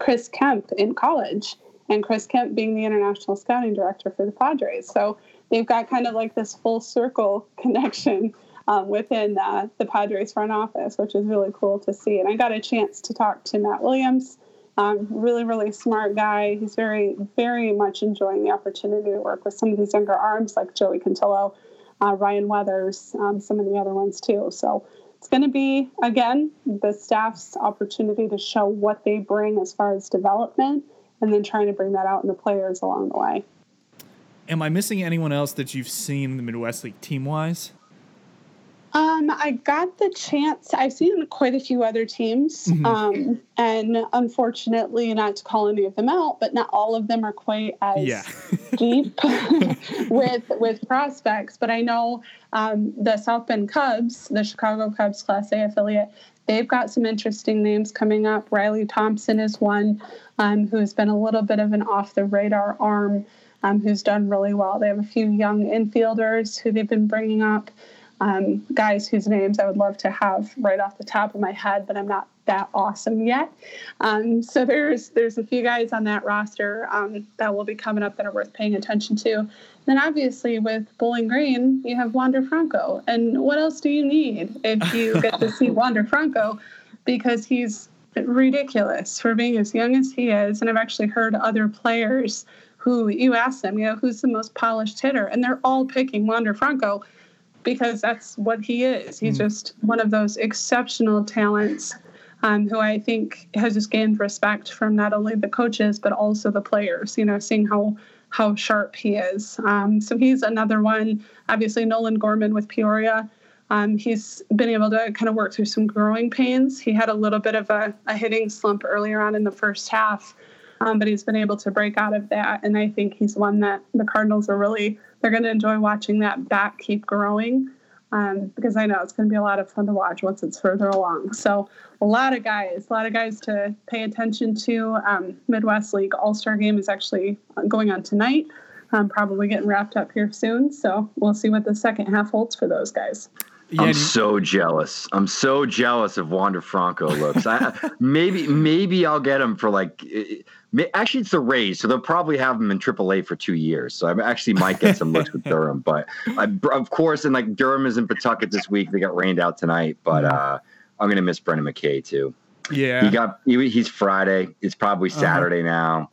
Chris Kemp in college, and Chris Kemp being the international scouting director for the Padres. So they've got kind of like this full circle connection um, within uh, the Padres front office, which is really cool to see. And I got a chance to talk to Matt Williams, um, really, really smart guy. He's very, very much enjoying the opportunity to work with some of these younger arms like Joey Cantillo, uh, Ryan Weathers, um, some of the other ones too. So it's going to be, again, the staff's opportunity to show what they bring as far as development, and then trying to bring that out in the players along the way. Am I missing anyone else that you've seen in the Midwest League team-wise? Um, I got the chance. I've seen quite a few other teams, mm-hmm. um, and unfortunately, not to call any of them out, but not all of them are quite as yeah. deep with with prospects. But I know um, the South Bend Cubs, the Chicago Cubs Class A affiliate, they've got some interesting names coming up. Riley Thompson is one um, who has been a little bit of an off-the-radar arm um, who's done really well. They have a few young infielders who they've been bringing up. Um, guys whose names I would love to have right off the top of my head, but I'm not that awesome yet. Um, so there's there's a few guys on that roster um, that will be coming up that are worth paying attention to. And then obviously with Bowling Green, you have Wander Franco. And what else do you need if you get to see Wander Franco? Because he's ridiculous for being as young as he is. And I've actually heard other players who you ask them, you know, who's the most polished hitter? And they're all picking Wander Franco, because that's what he is. He's just one of those exceptional talents um, who I think has just gained respect from not only the coaches, but also the players, you know, seeing how how sharp he is. Um, so he's another one. Obviously, Nolan Gorman with Peoria, um, he's been able to kind of work through some growing pains. He had a little bit of a, a hitting slump earlier on in the first half, um, but he's been able to break out of that. And I think he's one that the Cardinals are really – they're going to enjoy watching that bat keep growing um, because I know it's going to be a lot of fun to watch once it's further along. So a lot of guys, a lot of guys to pay attention to. Um, Midwest League All-Star Game is actually going on tonight. I'm probably getting wrapped up here soon. So we'll see what the second half holds for those guys. Yeah, I'm so jealous. I'm so jealous of Wander Franco looks. I, maybe maybe I'll get him for like – actually, it's the Rays, so they'll probably have him in triple A for two years. So I actually might get some looks with Durham. But, I, of course, and like Durham is in Pawtucket this week. They got rained out tonight. But uh, I'm going to miss Brendan McKay too. Yeah. He got he, he's Friday. It's probably Saturday uh-huh.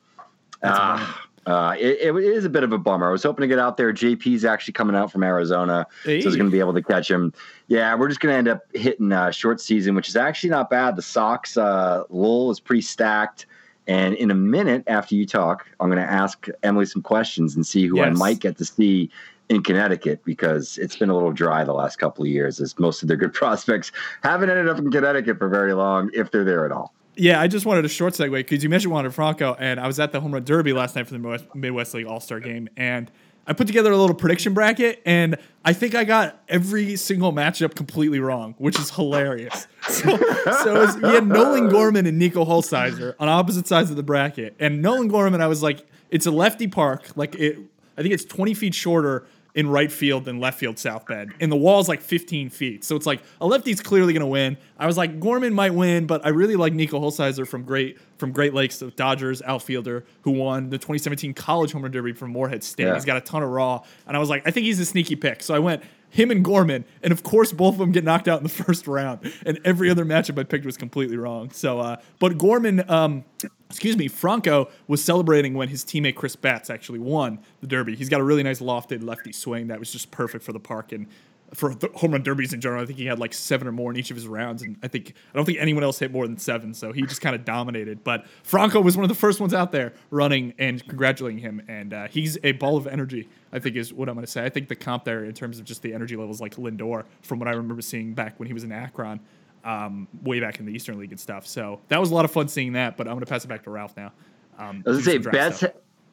now. Uh, it, it is a bit of a bummer. I was hoping to get out there. J P's actually coming out from Arizona, hey. so I was going to be able to catch him. Yeah, we're just going to end up hitting uh, short season, which is actually not bad. The Sox uh, lull is pretty stacked. And in a minute after you talk, I'm going to ask Emily some questions and see who yes. I might get to see in Connecticut, because it's been a little dry the last couple of years, as most of their good prospects haven't ended up in Connecticut for very long, if they're there at all. Yeah, I just wanted a short segue because you mentioned Wander Franco, and I was at the Home Run Derby last night for the Midwest League All-Star Game, and I put together a little prediction bracket, and I think I got every single matchup completely wrong, which is hilarious. So, so it was, we had Nolan Gorman and Nico Hulsizer on opposite sides of the bracket, and Nolan Gorman, I was like, it's a lefty park, like it, I think it's twenty feet shorter in right field than left field South Bend, and the wall's like fifteen feet. So it's like a lefty's clearly going to win. I was like, Gorman might win, but I really like Nico Hulsizer from Great from Great Lakes, the Dodgers outfielder who won the twenty seventeen College Home Run Derby from Moorhead State. Yeah. He's got a ton of raw, and I was like, I think he's a sneaky pick. So I went him and Gorman, and of course both of them get knocked out in the first round, and every other matchup I picked was completely wrong. So, uh, but Gorman, um, excuse me, Franco was celebrating when his teammate Chris Batts actually won the Derby. He's got a really nice lofted lefty swing that was just perfect for the park, and for home run derbies in general. I think he had like seven or more in each of his rounds. And I think, I don't think anyone else hit more than seven. So he just kind of dominated, but Franco was one of the first ones out there running and congratulating him. And uh, he's a ball of energy, I think is what I'm going to say. I think the comp there in terms of just the energy levels, like Lindor, from what I remember seeing back when he was in Akron, um, way back in the Eastern League and stuff. So that was a lot of fun seeing that, but I'm going to pass it back to Ralph now. Um, I was going to say, Betts,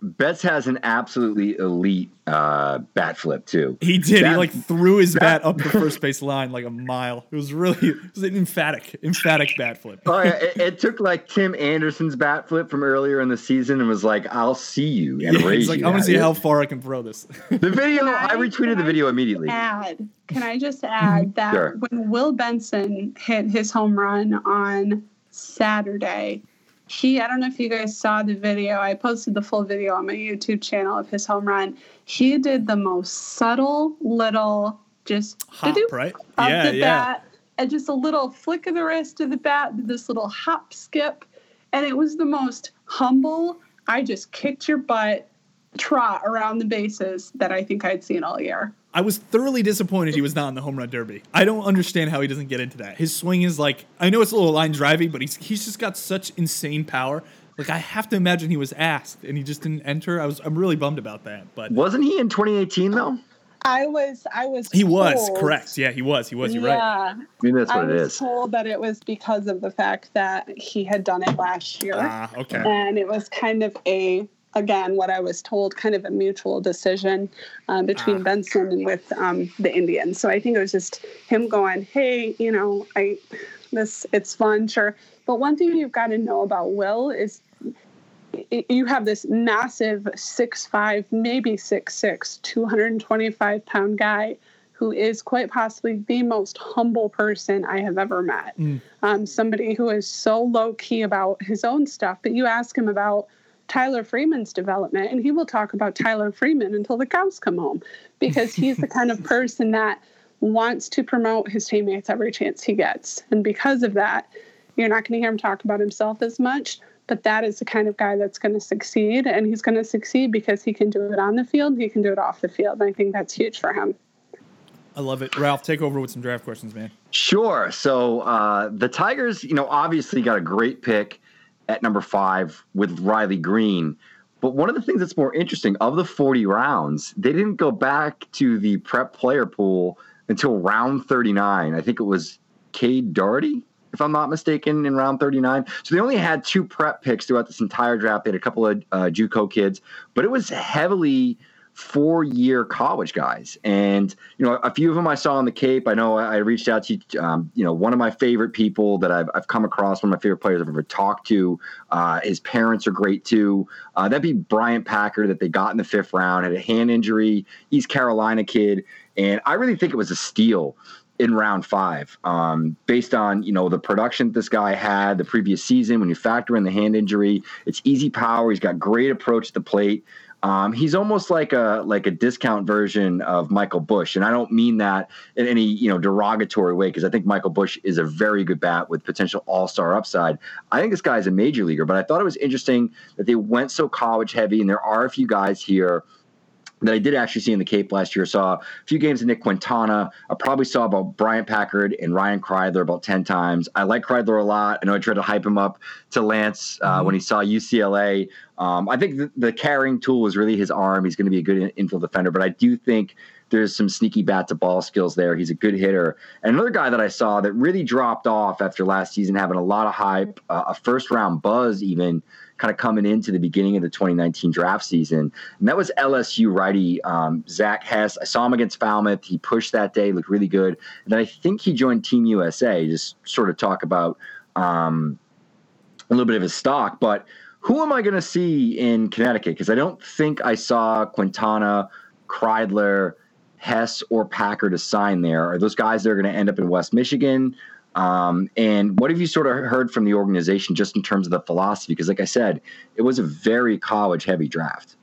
Betts has an absolutely elite uh, bat flip, too. He did. That, he, like, threw his bat, bat up the first base line like a mile. It was really it was an emphatic, emphatic bat flip. Oh, yeah. it, it took, like, Tim Anderson's bat flip from earlier in the season and was like, I'll see you. And yeah, he's like, I'm going to see it. How far I can throw this. The video, I, I retweeted I the video immediately. Add, can I just add that sure. when Will Benson hit his home run on Saturday, He, I don't know if you guys saw the video. I posted the full video on my YouTube channel of his home run. He did the most subtle little just hop, right? Of yeah, the yeah. bat, and just a little flick of the wrist of the bat, this little hop skip. And it was the most humble, I just kicked your butt trot around the bases that I think I'd seen all year. I was thoroughly disappointed he was not in the home run derby. I don't understand how he doesn't get into that. His swing is like, I know it's a little line driving, but he's he's just got such insane power. Like, I have to imagine he was asked and he just didn't enter. I was I'm really bummed about that. But wasn't he in twenty eighteen though? I was I was He told. was correct. Yeah, he was. He was. You're yeah. right. I mean, that's what I it is. I was told that it was because of the fact that he had done it last year. Ah, uh, okay. And it was kind of a Again, what I was told, kind of a mutual decision uh, between ah. Benson and with um, the Indians. So I think it was just him going, hey, you know, I this it's fun, sure. But one thing you've got to know about Will is you have this massive six five, maybe six six, two hundred twenty-five pound guy who is quite possibly the most humble person I have ever met. Mm. Um, somebody who is so low-key about his own stuff. But you ask him about Tyler Freeman's development, and he will talk about Tyler Freeman until the cows come home, because he's the kind of person that wants to promote his teammates every chance he gets. And because of that, you're not going to hear him talk about himself as much, but that is the kind of guy that's going to succeed, and he's going to succeed because he can do it on the field, he can do it off the field, and I think that's huge for him. I love it. Ralph, take over with some draft questions, man. Sure. So uh, the Tigers, you know, obviously got a great pick at number five with Riley Green. But one of the things that's more interesting, of the forty rounds, they didn't go back to the prep player pool until round thirty-nine. I think it was Cade Daugherty, if I'm not mistaken, in round thirty-nine. So they only had two prep picks throughout this entire draft. They had a couple of uh, JUCO kids, but it was heavily four-year college guys. And, you know, a few of them I saw on the Cape. I know I reached out to, um, you know, one of my favorite people that I've, I've come across, one of my favorite players I've ever talked to. Uh, his parents are great, too. Uh, that'd be Bryant Packer that they got in the fifth round, had a hand injury, East Carolina kid. And I really think it was a steal in round five, um, based on, you know, the production this guy had the previous season. When you factor in the hand injury, it's easy power. He's got great approach to the plate. Um, he's almost like a like a discount version of Michael Bush, and I don't mean that in any you know derogatory way, because I think Michael Bush is a very good bat with potential all-star upside. I think this guy is a major leaguer, but I thought it was interesting that they went so college heavy, and there are a few guys here that I did actually see in the Cape last year. I saw a few games of Nick Quintana. I probably saw about Bryant Packard and Ryan Kreidler about ten times. I like Kreidler a lot. I know I tried to hype him up to Lance uh, mm-hmm. when he saw U C L A. Um, I think the, the carrying tool was really his arm. He's going to be a good infield defender, but I do think there's some sneaky bat-to-ball skills there. He's a good hitter. And another guy that I saw that really dropped off after last season, having a lot of hype, uh, a first-round buzz even, kind of coming into the beginning of the twenty nineteen draft season. And that was L S U righty um, Zach Hess. I saw him against Falmouth. He pushed that day, looked really good. And then I think he joined Team U S A, just sort of talk about um, a little bit of his stock. But who am I going to see in Connecticut? Because I don't think I saw Quintana, Kreidler, Hess, or Packard assigned there. Are those guys that are going to end up in West Michigan? Um, and what have you sort of heard from the organization just in terms of the philosophy? Because like I said, it was a very college heavy draft.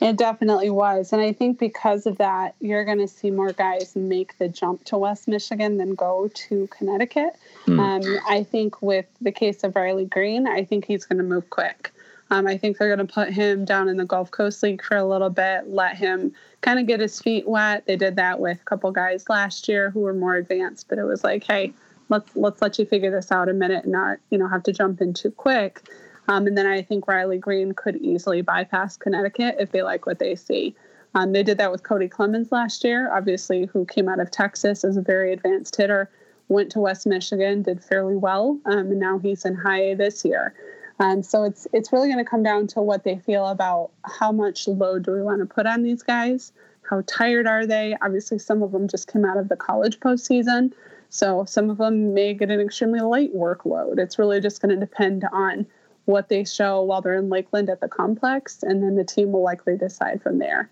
It definitely was. And I think because of that, you're going to see more guys make the jump to West Michigan than go to Connecticut. Mm. Um, I think with the case of Riley Green, I think he's going to move quick. Um, I think they're going to put him down in the Gulf Coast League for a little bit, let him kind of get his feet wet. They did that with a couple guys last year who were more advanced, but it was like, hey, let's let's let you figure this out a minute and not, you know, have to jump in too quick. Um, and then I think Riley Green could easily bypass Connecticut if they like what they see. Um, they did that with Cody Clemens last year, obviously, who came out of Texas as a very advanced hitter, went to West Michigan, did fairly well, um, and now he's in high A this year. Um, so it's it's really going to come down to what they feel about how much load do we want to put on these guys, how tired are they? Obviously, some of them just came out of the college postseason, so some of them may get an extremely light workload. It's really just going to depend on what they show while they're in Lakeland at the complex, and then the team will likely decide from there.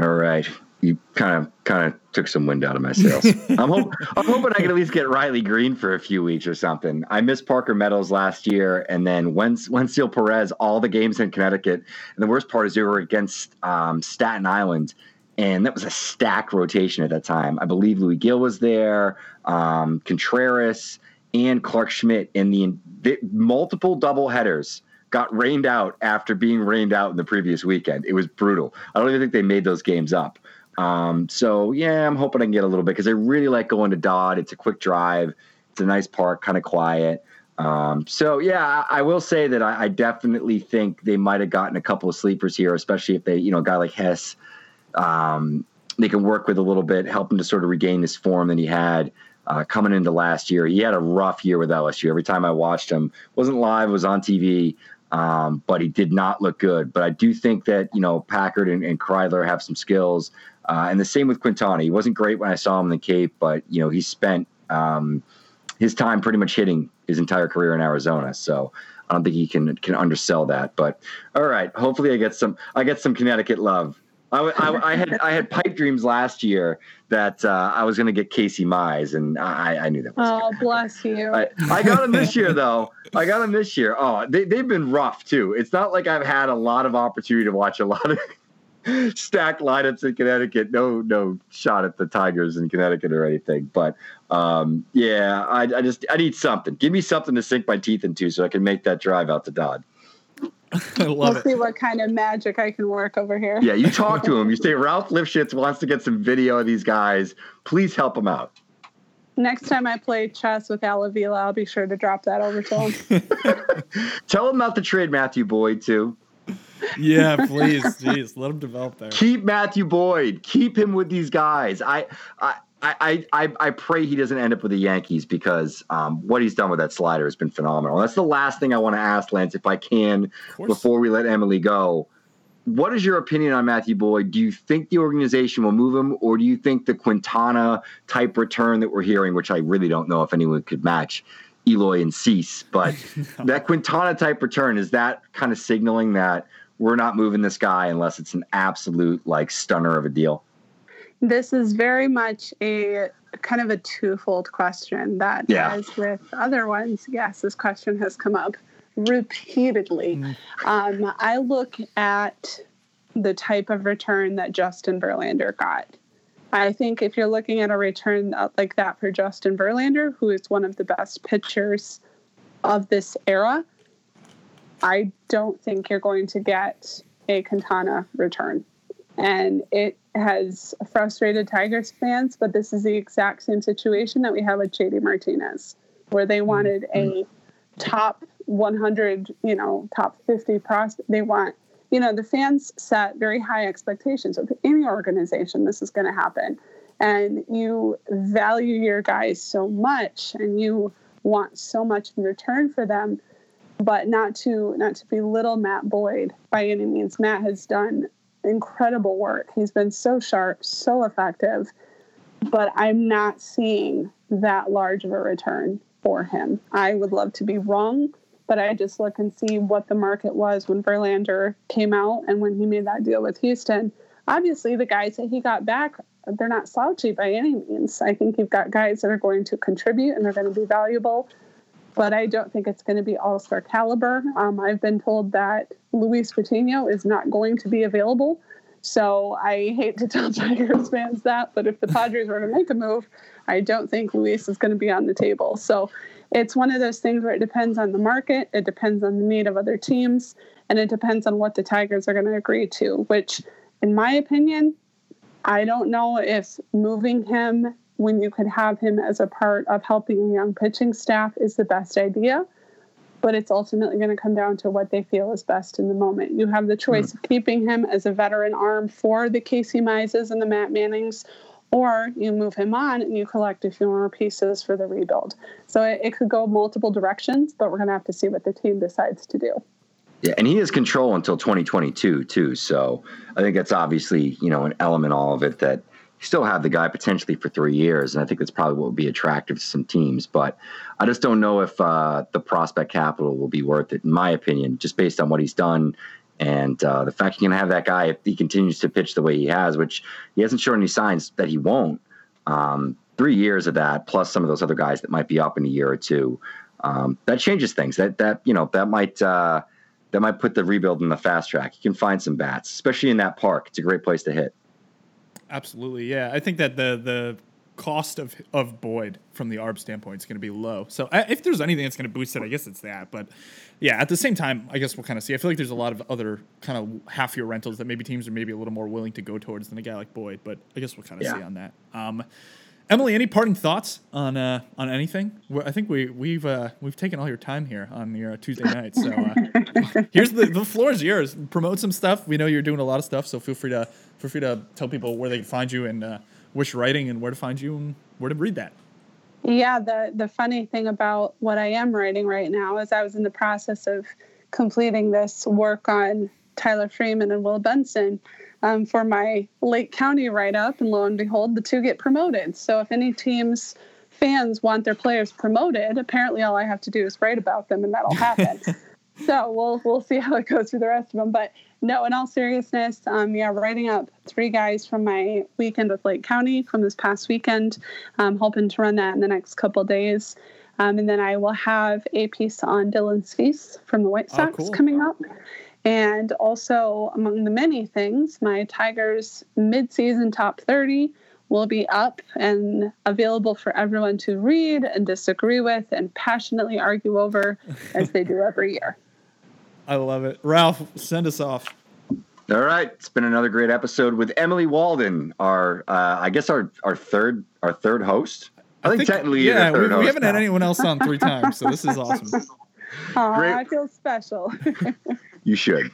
All right. You kind of kind of took some wind out of my sails. I'm, hope, I'm hoping I can at least get Riley Green for a few weeks or something. I missed Parker Meadows last year, and then Wenzel Perez, all the games in Connecticut. And the worst part is they were against um, Staten Island, and that was a stacked rotation at that time. I believe Louis Gill was there, um, Contreras, and Clark Schmidt. And the, the multiple doubleheaders got rained out after being rained out in the previous weekend. It was brutal. I don't even think they made those games up. Um, so, yeah, I'm hoping I can get a little bit because I really like going to Dodd. It's a quick drive. It's a nice park, kind of quiet. Um, so, yeah, I, I will say that I, I definitely think they might have gotten a couple of sleepers here, especially if they, you know, a guy like Hess, um, they can work with a little bit, help him to sort of regain this form that he had uh, coming into last year. He had a rough year with L S U. Every time I watched him, wasn't live, was on T V. Um, but he did not look good. But I do think that, you know, Packard and, and Kreidler have some skills. Uh, and the same with Quintana. He wasn't great when I saw him in the Cape, but, you know, he spent um, his time pretty much hitting his entire career in Arizona. So I don't think he can can undersell that. But all right, hopefully I get some I get some Connecticut love. I, I, I had I had pipe dreams last year that uh, I was going to get Casey Mize, and I, I knew that was oh, gonna bless you. I, I got him this year, though. I got him this year. Oh, they, they've been rough, too. It's not like I've had a lot of opportunity to watch a lot of stacked lineups in Connecticut. No, no shot at the Tigers in Connecticut or anything. But, um, yeah, I, I just I need something. Give me something to sink my teeth into so I can make that drive out to Dodd. I love we'll see it. What kind of magic I can work over here. Yeah, you talk to him. You say, Ralph Lifshitz wants to get some video of these guys. Please help him out. Next time I play chess with Al Avila, I'll be sure to drop that over to him. Tell him not to trade Matthew Boyd, too. Yeah, please. Jeez, let him develop there. Keep Matthew Boyd. Keep him with these guys. I I, I, I, I pray he doesn't end up with the Yankees because um, what he's done with that slider has been phenomenal. That's the last thing I want to ask, Lance, if I can, before we let Emily go. What is your opinion on Matthew Boyd? Do you think the organization will move him, or do you think the Quintana-type return that we're hearing, which I really don't know if anyone could match, Eloy and Cease, but no. That Quintana-type return, is that kind of signaling that we're not moving this guy unless it's an absolute, like, stunner of a deal? This is very much a kind of a twofold question that, yeah. As with other ones, yes, this question has come up repeatedly. Um, I look at the type of return that Justin Verlander got. I think if you're looking at a return like that for Justin Verlander, who is one of the best pitchers of this era, I don't think you're going to get a Quintana return. And it has frustrated Tigers fans, but this is the exact same situation that we had with J D Martinez, where they wanted a top one hundred, you know, top fifty prospect. They want, you know, the fans set very high expectations of any organization. This is going to happen. And you value your guys so much and you want so much in return for them, but not to, not to belittle Matt Boyd by any means. Matt has done incredible work. He's been so sharp, so effective, but I'm not seeing that large of a return for him. I would love to be wrong, but I just look and see what the market was when Verlander came out and when he made that deal with Houston. Obviously, the guys that he got back, they're not slouchy by any means. I think you've got guys that are going to contribute and they're going to be valuable, but I don't think it's going to be all-star caliber. Um, I've been told that Luis Patino is not going to be available, so I hate to tell Tigers fans that, but if the Padres were to make a move, I don't think Luis is going to be on the table. So it's one of those things where it depends on the market, it depends on the need of other teams, and it depends on what the Tigers are going to agree to, which, in my opinion, I don't know if moving him when you could have him as a part of helping a young pitching staff is the best idea, but it's ultimately going to come down to what they feel is best in the moment. You have the choice of keeping him as a veteran arm for the Casey Mizes and the Matt Mannings, or you move him on and you collect a few more pieces for the rebuild. So it, it could go multiple directions, but we're going to have to see what the team decides to do. Yeah, and he has control until twenty twenty-two, too. So I think that's obviously, you know, an element all of it that you still have the guy potentially for three years. And I think that's probably what would be attractive to some teams. But I just don't know if uh, the prospect capital will be worth it, in my opinion, just based on what he's done. And uh, the fact you can have that guy, if he continues to pitch the way he has, which he hasn't shown any signs that he won't, um, three years of that, plus some of those other guys that might be up in a year or two, um, that changes things. That, that you know, that might uh, that might put the rebuild in the fast track. You can find some bats, especially in that park. It's a great place to hit. Absolutely, yeah. I think that the the cost of, of Boyd from the A R B standpoint is going to be low. So I, if there's anything that's going to boost it, I guess it's that. But yeah, at the same time, I guess we'll kind of see. I feel like there's a lot of other kind of half year rentals that maybe teams are maybe a little more willing to go towards than a guy like Boyd. But I guess we'll kind of yeah. see on that. Um, Emily, any parting thoughts on uh, on anything? Well, I think we we've uh, we've taken all your time here on your uh, Tuesday night. So uh, here's the the floor is yours. Promote some stuff. We know you're doing a lot of stuff. So feel free to feel free to tell people where they can find you and. Uh, Wish writing and where to find you and where to read that. Yeah, the the funny thing about what I am writing right now is I was in the process of completing this work on Tyler Freeman and Will Benson um, for my Lake County write-up, and lo and behold, the two get promoted. So if any team's fans want their players promoted, apparently all I have to do is write about them, and that'll happen. So we'll we'll see how it goes through the rest of them. But no, in all seriousness, um, yeah, writing up three guys from my weekend with Lake County from this past weekend. I'm hoping to run that in the next couple of days. Um, and then I will have a piece on Dylan Cease from the White Sox oh, cool. coming up. And also, among the many things, my Tigers midseason top thirty will be up and available for everyone to read and disagree with and passionately argue over as they do every year. I love it. Ralph, send us off. All right. It's been another great episode with Emily Waldon, our, uh, I guess our, our third, our third host. I, I think, think technically yeah, our third we, host we haven't now. had anyone else on three times. So this is awesome. Aww, great. I feel special. You should.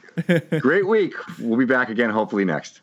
Great week. We'll be back again. Hopefully next.